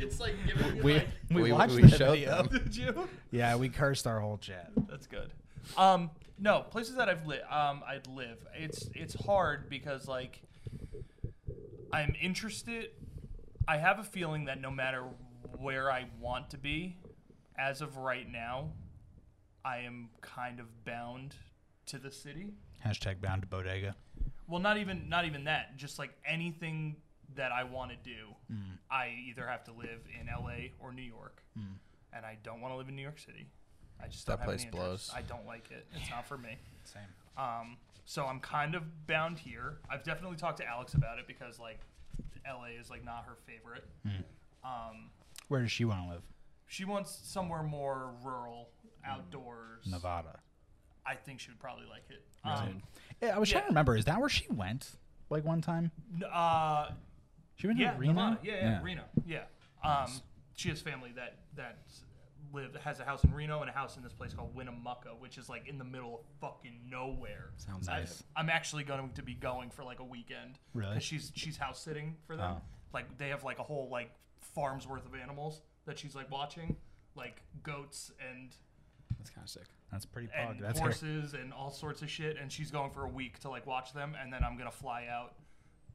It's like giving we, like, we we watched we the video. Them. Did you? Yeah, we cursed our whole chat. That's good. Um, no, places that I've li um I'd live. It's it's hard because like I'm interested. I have a feeling that no matter where I want to be, as of right now, I am kind of bound to the city. Hashtag bound to bodega. Well, not even not even that. Just like anything that I want to do, mm. I either have to live in L A or New York, mm. and I don't want to live in New York City. I just that don't place have any blows. I don't like it. It's not for me. Same. Um, so I'm kind of bound here. I've definitely talked to Alex about it because like L A is like not her favorite. Mm. Um, Where does she want to live? She wants somewhere more rural, outdoors. Nevada. I think she would probably like it. Right. Um, yeah, I was yeah. trying to remember. Is that where she went? Like one time? Uh, she went yeah, to Reno. Nevada. Yeah, yeah, yeah, Reno. Yeah. Um, nice. She has family that that live has a house in Reno and a house in this place called Winnemucca, which is like in the middle of fucking nowhere. Sounds I've, nice. I'm actually going to be going for like a weekend. Really? 'Cause she's she's house sitting for them. Oh. Like they have like a whole like farm's worth of animals that she's like watching, like goats and. That's kind of sick. That's pretty pog. That's horses great. And all sorts of shit. And she's going for a week to like watch them, and then I'm gonna fly out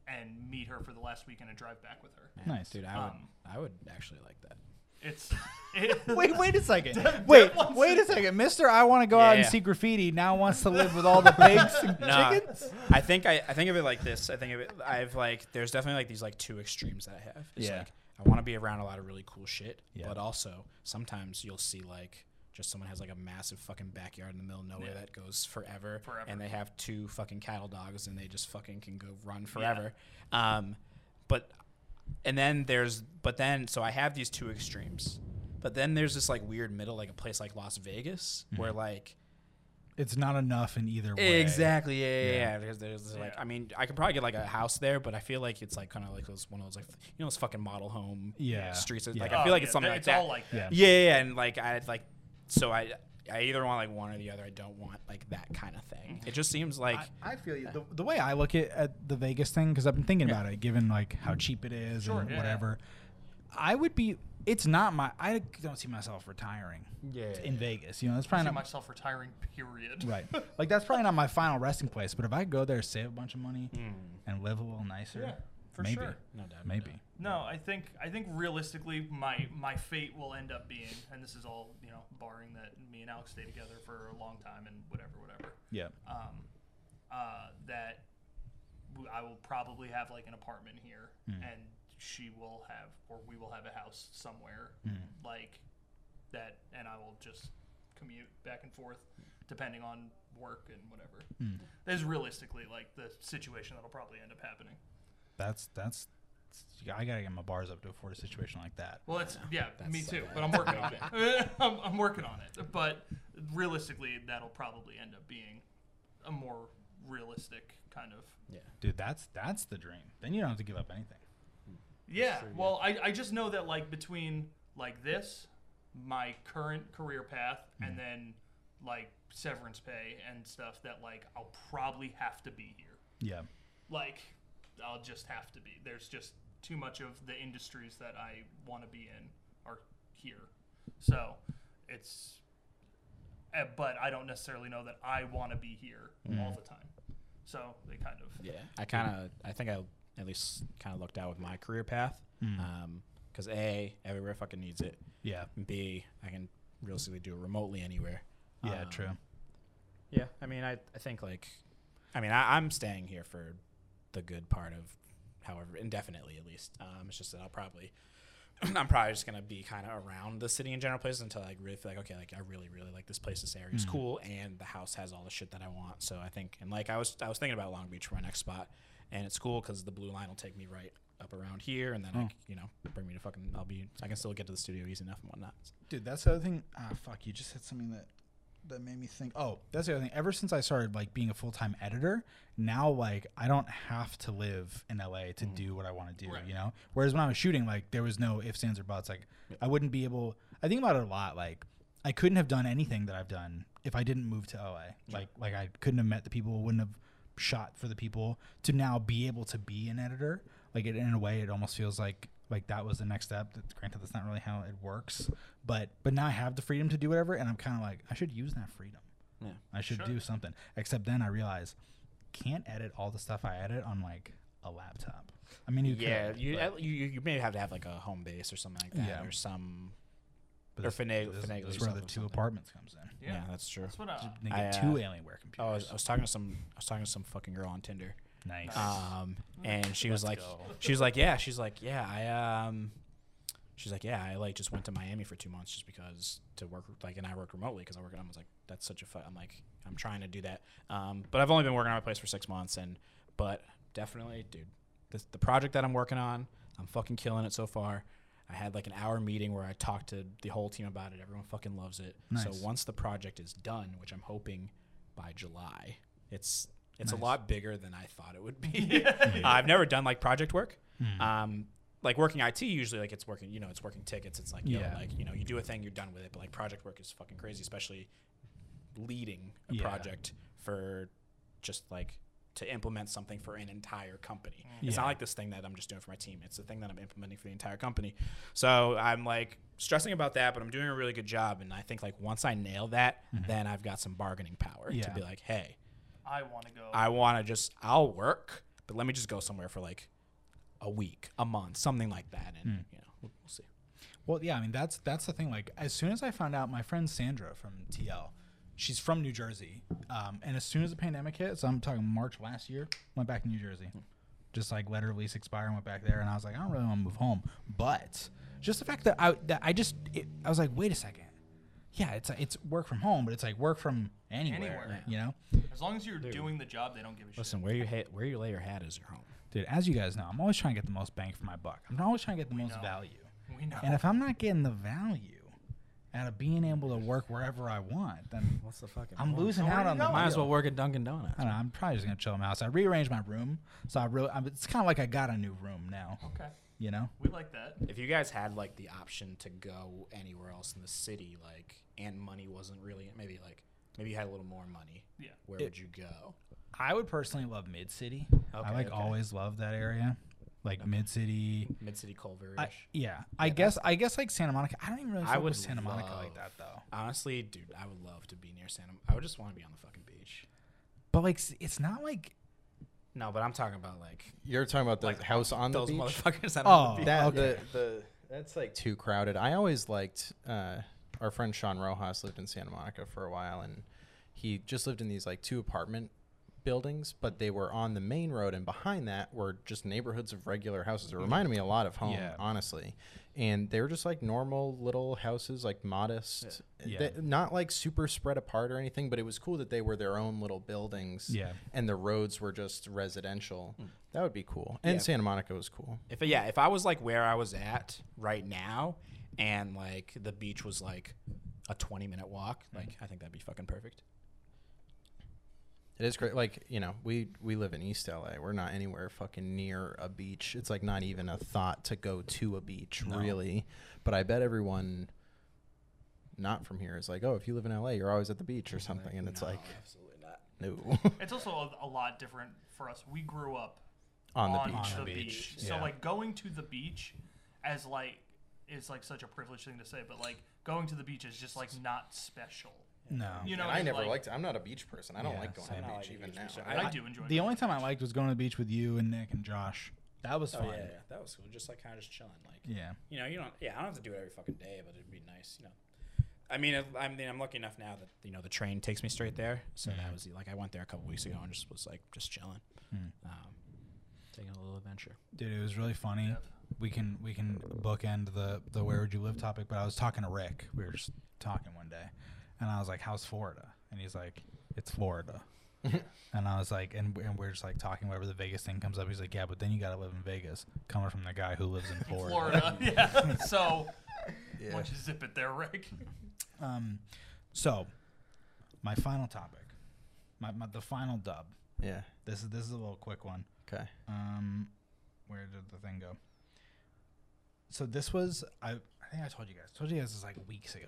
and meet her for the last weekend and drive back with her. Man, nice, dude. I um, would, I would actually like that. It's it wait, wait a second. Dev, wait, Dev wait a second. Mister, I want to go yeah, out and yeah. see graffiti. Now wants to live with all the pigs and nah, chickens. I think I, I think of it like this. I think of it. I've like there's definitely like these like two extremes that I have. It's yeah. Like, I want to be around a lot of really cool shit, yeah. but also sometimes you'll see like. Just someone has like a massive fucking backyard in the middle of nowhere yeah. that goes forever, forever, and they have two fucking cattle dogs, and they just fucking can go run forever. Yeah. Um, but and then there's but then so I have these two extremes, but then there's this like weird middle, like a place like Las Vegas, mm-hmm. where like it's not enough in either way. Exactly. Yeah, yeah. yeah. yeah. There's, there's yeah. like I mean I could probably get like a house there, but I feel like it's like kind of like those one of those like you know those fucking model home yeah. streets. Yeah. Like oh, I feel like yeah. it's something it's like all that. Like that. Yeah. yeah, yeah, and like I like. So I, I either want like one or the other. I don't want like that kind of thing. It just seems like I, I feel you. The, the way I look at, at the Vegas thing, because I've been thinking yeah. about it, given like how cheap it is sure, and yeah. whatever. I would be. It's not my. I don't see myself retiring. Yeah. In Vegas, you know, that's probably I see not myself retiring. Period. Right. Like that's probably not my final resting place. But if I go there, save a bunch of money, mm. and live a little nicer. Yeah. For maybe. Sure. No doubt. Maybe. No, I think I think realistically my my fate will end up being, and this is all, you know, barring that me and Alex stay together for a long time and whatever, whatever. Yeah. Um, uh, that w I will probably have like an apartment here, mm. and she will have, or we will have a house somewhere mm. like that, and I will just commute back and forth depending on work and whatever. Mm. That's realistically like the situation that'll probably end up happening. That's that's I gotta get my bars up to afford a situation like that. Well, that's yeah, that's me too. But I'm working on it. I'm, I'm working on it. But realistically, that'll probably end up being a more realistic kind of. Yeah, dude, that's that's the dream. Then you don't have to give up anything. Yeah. So, yeah. Well, I I just know that like between like this, my current career path, mm-hmm. and then like severance pay and stuff that like I'll probably have to be here. Yeah. Like. I'll just have to be. There's just too much of the industries that I want to be in are here. So it's, uh, but I don't necessarily know that I want to be here mm. all the time. So they kind of. Yeah. I kind of, I think I at least kind of looked out with my career path. Mm. Um, 'cause A, everywhere fucking needs it. Yeah. B, I can realistically do it remotely anywhere. Yeah. Um, true. Yeah. I mean, I, I think like, I mean, I, I'm staying here for the good part of however indefinitely at least. Um, it's just that I'll probably I'm probably just gonna be kind of around the city in general places until I really feel like okay, like I really really like this place. This area is mm. cool, and the house has all the shit that I want. So I think and like I was I was thinking about Long Beach for my next spot, and it's cool because the blue line will take me right up around here, and then oh. I, you know bring me to fucking I'll be I can still get to the studio easy enough and whatnot. So. Dude, that's the other thing. Ah, fuck, you just said something that. That made me think, oh, that's the other thing. Ever since I started like being a full-time editor, now like I don't have to live in L A to mm. do what I want to do, right. you know? Whereas when I was shooting, like there was no ifs, ands, or buts. Like yeah. I wouldn't be able, I think about it a lot. Like I couldn't have done anything that I've done if I didn't move to L A. Yeah. Like, like I couldn't have met the people, wouldn't have shot for the people to now be able to be an editor. Like it, in a way, it almost feels like like that was the next step. That, granted, that's not really how it works, but but now I have the freedom to do whatever, and I'm kind of like, I should use that freedom. Yeah, I should sure. do something. Except then I realize can't edit all the stuff I edit on like a laptop. I mean, you yeah, could, you, you you may have to have like a home base or something like that, yeah. or some. But or finagle. That's, finagle that's where the two something. Apartments comes in. Yeah, yeah that's true. That's what I, they get I, uh, two Alienware computers. Oh, I was, I was talking to some. I was talking to some fucking girl on Tinder. Nice. Um, and she Let's was like, go. she was like, yeah, she's like, yeah, I um, she's like, yeah, I like just went to Miami for two months just because to work like, and I work remotely because I work at. I was like, that's such a fun. I'm like, I'm trying to do that. Um, but I've only been working on my place for six months, and but definitely, dude, this, the project that I'm working on, I'm fucking killing it so far. I had like an hour meeting where I talked to the whole team about it. Everyone fucking loves it. Nice. So once the project is done, which I'm hoping by July, it's it's nice. a lot bigger than I thought it would be. yeah. uh, I've never done like project work. Mm. Um, like working I T usually like it's working, you know, it's working tickets. It's like, you yeah. know, like, you know, you do a thing, you're done with it. But like project work is fucking crazy, especially leading a yeah. project for just like to implement something for an entire company. Yeah. It's not like this thing that I'm just doing for my team. It's the thing that I'm implementing for the entire company. So I'm like stressing about that, but I'm doing a really good job. And I think like once I nail that, mm-hmm. then I've got some bargaining power yeah. to be like, hey, I want to go. I want to just, I'll work, but let me just go somewhere for like a week, a month, something like that. And mm. you know, we'll, we'll see. Well, yeah, I mean, that's, that's the thing. Like as soon as I found out, my friend Sandra from T L, she's from New Jersey, um, and as soon as the pandemic hit, so I'm talking March last year, went back to New Jersey. Just like let her lease expire and went back there, and I was like, I don't really want to move home. But just the fact that I that I just, it, I was like, wait a second. Yeah, it's it's work from home, but it's like work from anywhere, anywhere. you know? As long as you're Dude. doing the job, they don't give a shit. Listen, where you, ha where you lay your hat is your home. Dude, as you guys know, I'm always trying to get the most bang for my buck. I'm always trying to get the we most know. value. We know. And if I'm not getting the value out of being able to work wherever I want, then what's the fucking I'm point? losing so out on the might as well work at Dunkin' Donuts. I don't know, I'm probably just gonna chill in my house. I rearranged my room, so I really I'm, it's kind of like I got a new room now. Okay, you know, we like that. If you guys had like the option to go anywhere else in the city, like and money wasn't really maybe like maybe you had a little more money, yeah, where it, would you go? I would personally love Mid City. Okay, I like okay. always loved that area. Like okay. Mid City, Mid City Culver-ish. I, yeah, I yeah, guess I guess like Santa Monica. I don't even really. I would Santa love, Monica like that though. Honestly, dude, I would love to be near Santa. I would just want to be on the fucking beach. But like, it's not like. No, but I'm talking about like. You're talking about the like, house on the those beach. Those motherfuckers that oh, on the beach. That, okay. the, the, that's like too crowded. I always liked. Uh, our friend Sean Rojas lived in Santa Monica for a while, and he just lived in these like two apartment buildings, but they were on the main road, and behind that were just neighborhoods of regular houses. It reminded me a lot of home, yeah. honestly. And they were just like normal little houses, like modest, yeah. Yeah. They, not like super spread apart or anything, but it was cool that they were their own little buildings, yeah. and the roads were just residential. Mm. That would be cool. And yeah. Santa Monica was cool. If yeah, if I was like where I was at right now, and like the beach was like a twenty minute walk, mm-hmm. like I think that'd be fucking perfect. It is great. Like, you know, we, we live in East L A. We're not anywhere fucking near a beach. It's like not even a thought to go to a beach, no. really. But I bet everyone not from here is like, oh, if you live in L A, you're always at the beach or something. And no, it's like, absolutely not. No. It's also a, a lot different for us. We grew up on the on beach. The beach. beach. Yeah. So, like, going to the beach as like is like such a privileged thing to say. But, like, going to the beach is just, like, not special. No, you know, I never like, liked. I'm not a beach person. I don't yeah, like going so to the beach like even beach now. Person. I, I do enjoy. The only time I liked was going to the beach with you and Nick and Josh. That was oh, fun. Yeah, yeah, that was cool. Just like kind of just chilling. Like yeah, you know, you don't. Yeah, I don't have to do it every fucking day, but it'd be nice. You know, I mean, I, I mean, I'm lucky enough now that you know the train takes me straight there. So mm-hmm. that was like I went there a couple weeks ago and just was like just chilling, mm. um, taking a little adventure. Dude, it was really funny. Yep. We can we can bookend the the where would you live topic, but I was talking to Rick. We were just talking one day. And I was like, how's Florida? And he's like, it's Florida. And I was like, and, and we're just like talking, whatever the Vegas thing comes up. He's like, yeah, but then you got to live in Vegas. Coming from the guy who lives in Florida. Florida, yeah. So, yeah. why don't you zip it there, Rick? Um, so, my final topic, my, my the final dub. Yeah. This is this is a little quick one. Okay. Um, where did the thing go? So this was I I think I told you guys. I told you guys this was like weeks ago.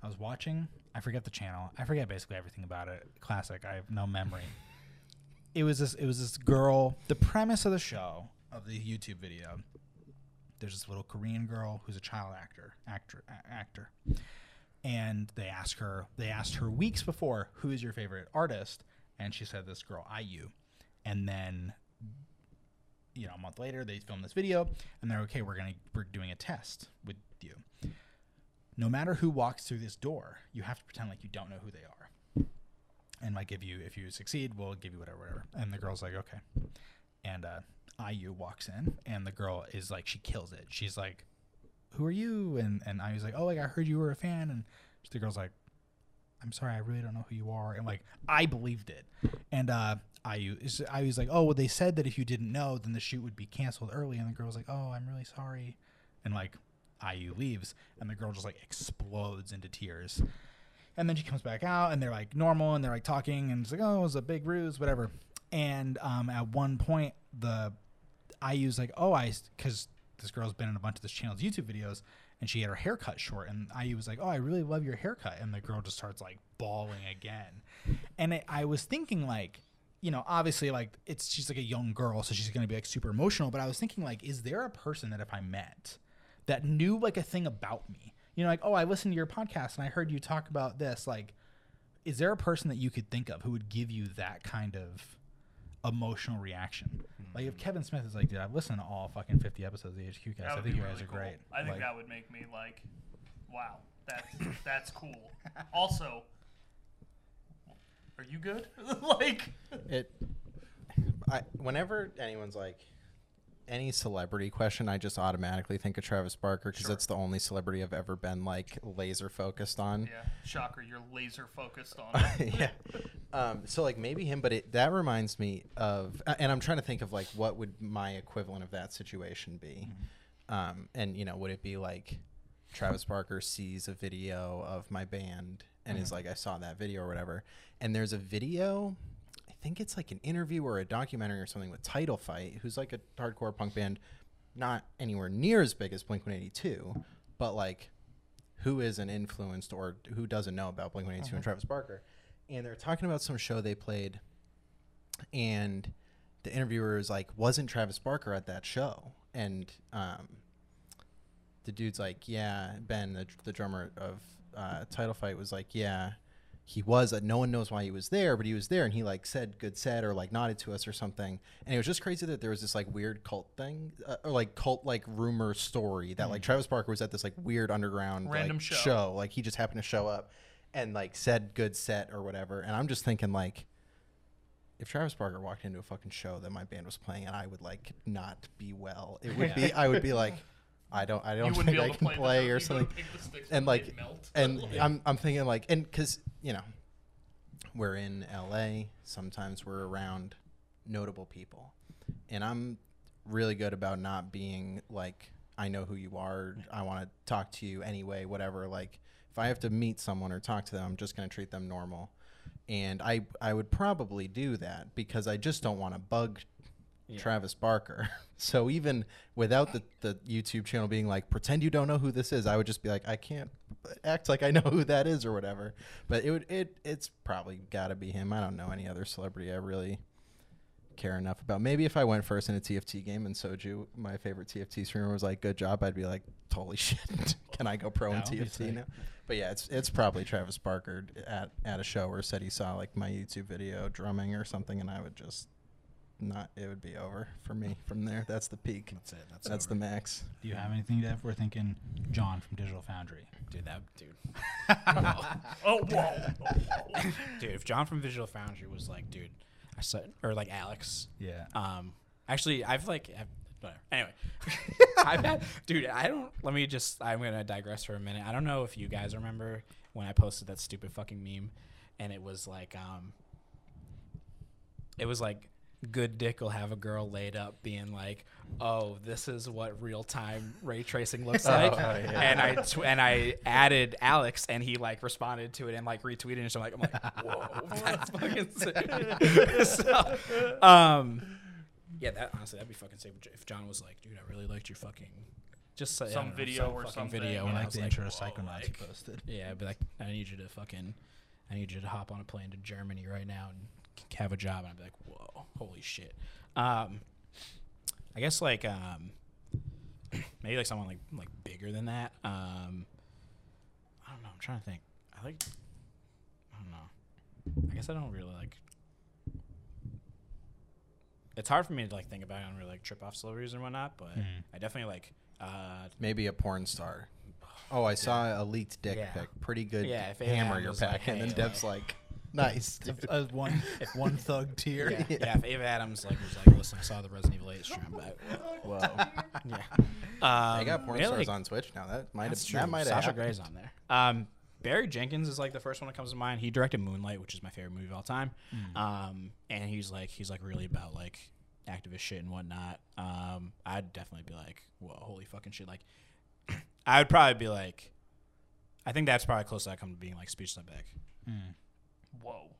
I was watching, I forget the channel. I forget basically everything about it. Classic, I have no memory. It was this it was this girl, the premise of the show, of the YouTube video, there's this little Korean girl who's a child actor, actor, a- actor, and they asked her, they asked her weeks before, who is your favorite artist? And she said this girl, I U. And then, you know, a month later, they filmed this video, and they're okay. We're gonna we're doing a test with you. No matter who walks through this door, you have to pretend like you don't know who they are. And like, if you if you succeed, we'll give you whatever, whatever. And the girl's like, okay. And uh, I U walks in, and the girl is like, she kills it. She's like, who are you? And and I U's like, oh, like I heard you were a fan. And the girl's like, I'm sorry, I really don't know who you are. And like, I believed it. And uh, I U is I U's like, oh, well, they said that if you didn't know, then the shoot would be canceled early. And the girl's like, oh, I'm really sorry. And like, I U leaves, and the girl just like explodes into tears. And then she comes back out, and they're like normal, and they're like talking, and it's like, oh, it was a big ruse, whatever. And um, at one point, the I U's like, oh, I, because this girl's been in a bunch of this channel's YouTube videos, and she had her hair cut short, and I U was like, oh, I really love your haircut. And the girl just starts like bawling again. And it, I was thinking like, you know, obviously like it's, she's like a young girl, so she's going to be like super emotional. But I was thinking like, is there a person that if I met that knew like a thing about me? You know, like, oh, I listened to your podcast and I heard you talk about this. Like, is there a person that you could think of who would give you that kind of emotional reaction? Mm-hmm. Like, if Kevin Smith is like, dude, I've listened to all fucking fifty episodes of the HQcast. I think you guys really are cool. Great. I think like, that would make me like, wow, that's that's cool. Also, are you good? Like, it. I, whenever anyone's like, any celebrity question, I just automatically think of Travis Barker because sure. It's the only celebrity I've ever been like laser focused on. Yeah, shocker, you're laser focused on. Yeah, um, so like maybe him, but it, that reminds me of, uh, and I'm trying to think of like what would my equivalent of that situation be, mm-hmm. um, and you know, would it be like Travis Barker sees a video of my band and mm-hmm. is like, I saw that video or whatever, and there's a video. I think it's like an interview or a documentary or something with Title Fight, who's like a hardcore punk band, not anywhere near as big as Blink one eighty-two, but like who isn't influenced or who doesn't know about Blink one eighty-two uh-huh. and Travis Barker. And they're talking about some show they played, and the interviewer is like, wasn't Travis Barker at that show? And um, the dude's like, yeah, Ben, the, the drummer of uh, Title Fight was like, yeah, he was. Uh, no one knows why he was there, but he was there, and he like said good said or like nodded to us or something. And it was just crazy that there was this like weird cult thing uh, or like cult like rumor story that mm. like Travis Barker was at this like weird underground random like, show. show like he just happened to show up and like said good set or whatever. And I'm just thinking like, if Travis Barker walked into a fucking show that my band was playing and I would like not be well, it would yeah. be I would be like, I don't I don't think I can play, play or something. And like and I'm I'm thinking like, and cuz you know, we're in L A, sometimes we're around notable people. And I'm really good about not being like, I know who you are, I want to talk to you anyway, whatever. Like if I have to meet someone or talk to them, I'm just going to treat them normal. And I I would probably do that because I just don't want to bug Yeah. Travis Barker. So even without the, the YouTube channel being like, pretend you don't know who this is, I would just be like, I can't act like I know who that is or whatever. But it would it it's probably gotta be him. I don't know any other celebrity I really care enough about. Maybe if I went first in a T F T game and Soju, my favorite T F T streamer, was like, good job, I'd be like, holy shit, can I go pro in T F T now? But yeah, it's it's probably Travis Barker at, at a show where said he saw like my YouTube video drumming or something, and I would just not it would be over for me from there. That's the peak. That's it. That's, that's the max. Do you have anything to add? We're thinking John from Digital Foundry. Dude, that dude. oh, whoa. oh, whoa. Dude, if John from Digital Foundry was like, dude, I said, or like Alex. Yeah. Um. Actually, I've like, I've, whatever. Anyway, I've had, dude. I don't. Let me just. I'm gonna digress for a minute. I don't know if you guys remember when I posted that stupid fucking meme, and it was like, um. It was like, good dick will have a girl laid up being like, oh, this is what real time ray tracing looks like. Oh, yeah. And I tw- and I added Alex, and he like responded to it and like retweeted it. So I'm like, I'm like, whoa, that's fucking sick. so, um, yeah, that honestly, that'd be fucking sick if John was like, dude, I really liked your fucking just some know, video some or something. Video, and like I was the like, intro to Psychonauts you posted. Yeah, I'd be like, I need you to fucking, I need you to hop on a plane to Germany right now and have a job. And I'd be like, whoa, holy shit. um I guess like um Maybe like someone like like bigger than that. Um, I don't know. I'm trying to think. I like. I don't know. I guess I don't really like. It's hard for me to like think about it and really like trip off celebrities and whatnot, but mm-hmm. I definitely like. Uh, Maybe a porn star. Oh, I yeah. saw a leaked dick yeah. pic. Pretty good. Yeah, if hammer your pack, like, hey, and then like, Dev's like, nice. a, a one one thug tier. Yeah. Yeah. yeah, if Ava Adams like was like, listen, I saw the Resident Evil eight stream, but whoa, yeah. Um, they got porn yeah, stars like, on Twitch now. That might have that might have Sasha Gray's on there. Um, Barry Jenkins is like the first one that comes to mind. He directed Moonlight, which is my favorite movie of all time. Mm. Um, and he's like he's like really about like activist shit and whatnot. Um, I'd definitely be like, whoa, holy fucking shit, like. I would probably be like, I think that's probably close to I come to being like speechless back. Mm. Whoa.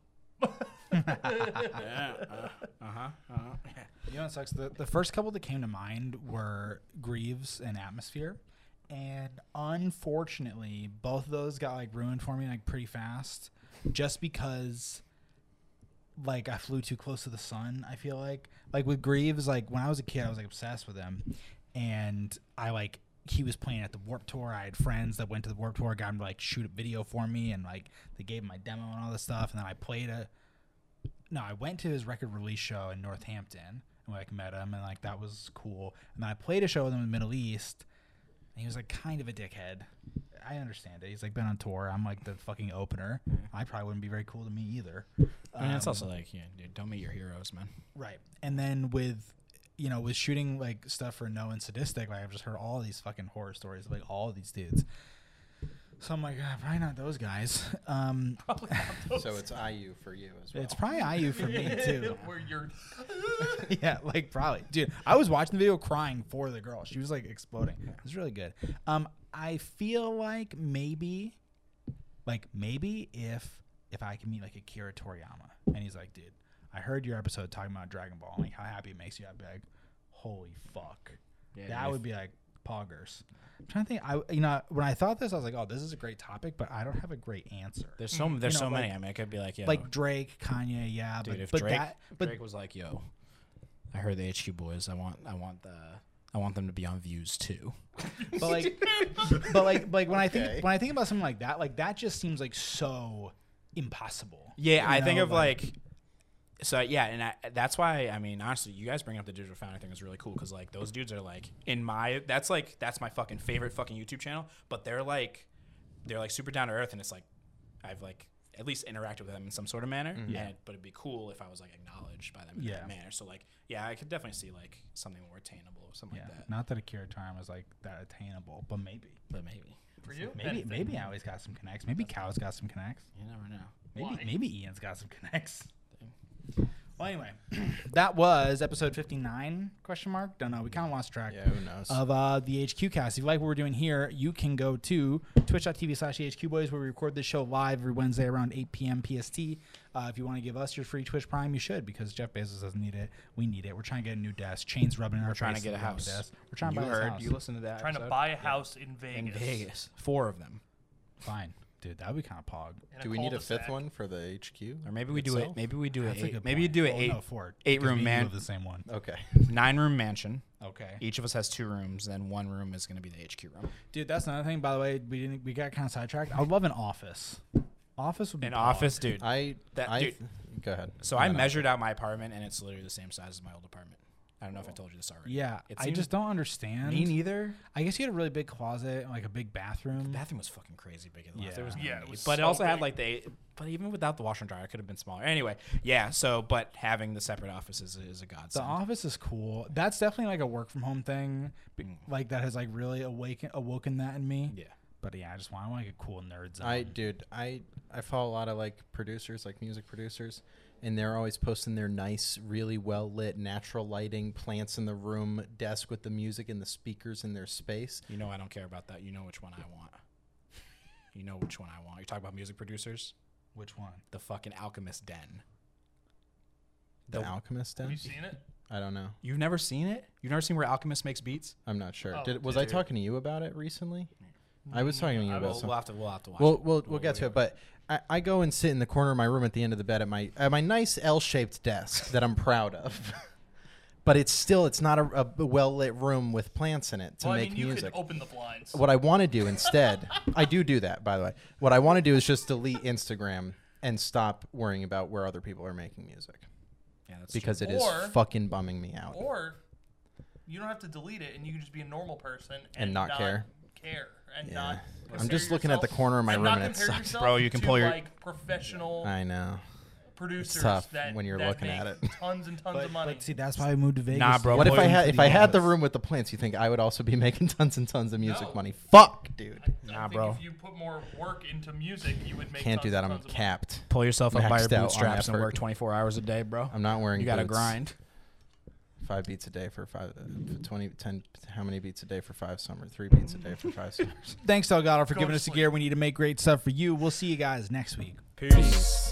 yeah. Uh huh. Uh huh. You know what sucks? The the first couple that came to mind were Grieves and Atmosphere, and unfortunately, both of those got like ruined for me like pretty fast, just because. Like I flew too close to the sun. I feel like like with Grieves, like when I was a kid, I was like obsessed with him, and I like. He was playing at the Warp Tour. I had friends that went to the Warp Tour, got him to like shoot a video for me, and like they gave him my demo and all this stuff. And then I played a no, I went to his record release show in Northampton and like met him, and like that was cool. And then I played a show with him in the Middle East, and he was like kind of a dickhead. I understand it. He's like been on tour. I'm like the fucking opener. I probably wouldn't be very cool to me either. I mean, um, it's also like, yeah, dude, don't meet your heroes, man. Right. And then with. You know, with shooting like stuff for No and Sadistic, like I've just heard all these fucking horror stories of like all of these dudes. So I'm like, ah, probably not those guys. Um, not those so it's I U for you as well. It's probably I U for me too. Where you're yeah, like probably, dude. I was watching the video crying for the girl. She was like exploding. It was really good. Um, I feel like maybe, like maybe if if I can meet like Akira Toriyama, and he's like, dude. I heard your episode talking about Dragon Ball and like how happy it makes you. I'd be like, holy fuck. Yeah, that would be like poggers. I'm trying to think. I you know when I thought this, I was like, oh, this is a great topic, but I don't have a great answer. There's so there's you know, so like, many. I mean, I could be like, yeah, like Drake, Kanye, yeah, dude, but if but Drake, that, but Drake was like, yo, I heard the H Q boys. I want I want the I want them to be on Views too. But like, but like, but like when okay. I think when I think about something like that, like that just seems like so impossible. Yeah, I know? think of like. like So, yeah, and I, that's why, I mean, honestly, you guys bring up the Digital Foundry thing is really cool because, like, those dudes are, like, in my – that's, like, that's my fucking favorite fucking YouTube channel. But they're, like, they're, like, super down to earth, and it's, like, I've, like, at least interacted with them in some sort of manner. Mm-hmm. and, but it'd be cool if I was, like, acknowledged by them in yeah. that manner. So, like, yeah, I could definitely see, like, something more attainable or something yeah. like that. Not that Akira Toriyama was, like, that attainable, but maybe. But maybe. For you? Maybe, anything. maybe I always got some connects. Maybe Cal's got some connects. You never know. Maybe, why? Maybe Ian's got some connects. Well, anyway, that was episode fifty-nine, question mark. Don't know. We kind of lost track yeah, who knows. of uh, the HQcast. If you like what we're doing here, you can go to twitch dot t v slash the H Q boys, where we record this show live every Wednesday around eight p m P S T. Uh, if you want to give us your free Twitch Prime, you should, because Jeff Bezos doesn't need it. We need it. We're trying to get a new desk. Chains rubbing in our face. We're trying to get a house. Desk. We're trying to buy a house. You listen to that. Trying episode? to buy a house yeah. in Vegas. In Vegas. Four of them. Fine. Dude, that would be kind of pog. Do we need a fifth one for the H Q? Or maybe we do it. Maybe we do it. Maybe you do an eight, eight room man. The same one. Okay. Nine room mansion. Okay. Each of us has two rooms. Then one room is going to be the H Q room. Dude, that's another thing. By the way, we didn't. We got kind of sidetracked. I would love an office. Office would be an office, dude. I that I, dude. Go ahead. So I measured out my apartment, and it's literally the same size as my old apartment. I don't know oh. if I told you this already. Yeah, I just don't understand. Me neither. I guess you had a really big closet, like a big bathroom. The bathroom was fucking crazy big. In the yeah, there was yeah. It was but so it also big. had like the. But even without the washer and dryer, it could have been smaller. Anyway, yeah. So, but having the separate offices is, is a godsend. The office is cool. That's definitely like a work from home thing, mm. like that has like really awaken awoken that in me. Yeah. But yeah, I just want like a cool nerd zone. I dude, I I follow a lot of like producers, like music producers. And they're always posting their nice, really well-lit, natural lighting, plants in the room, desk with the music and the speakers in their space. You know I don't care about that. You know which one I want. You know which one I want. You're talking about music producers? Which one? The fucking Alchemist Den. The, the Alchemist Den? Have you seen it? I don't know. You've never seen it? You've never seen where Alchemist makes beats? I'm not sure. Oh, Did, was dude. I talking to you about it recently? I was talking to you about something. We'll have to, we'll have to watch we'll, it. We'll, we'll, we'll get to it, but... I, I go and sit in the corner of my room at the end of the bed at my at my nice L-shaped desk that I'm proud of. But it's still, it's not a, a well-lit room with plants in it to well, make I mean, you music. You could open the blinds. What I want to do instead, I do do that, by the way. What I want to do is just delete Instagram and stop worrying about where other people are making music. Yeah, that's because true. it or, is fucking bumming me out. Or you don't have to delete it, and you can just be a normal person and, and not, not care. care and yeah. not. I'm just looking at the corner of my room, and it sucks, bro. You can to, pull your like professional. I know. Producers it's tough that, when you're that looking at it. Tons and tons but, of money. But see, that's why I moved to Vegas. Nah, bro. What if I had if I had the room with the plants? You think I would also be making tons and tons of music no. money? Fuck, dude. I, I nah, bro. If you put more work into music, you would make. Can't tons do that. I'm capped. Money. Pull yourself up by your bootstraps and work twenty-four hours a day, bro. I'm not wearing. You gotta boots. grind. Five beats a day for five, uh, for twenty, ten. How many beats a day for five summer? Three beats a day for five summers. Thanks, Delgado, for Go giving us the gear we need to make great stuff for you. We'll see you guys next week. Peace. Peace.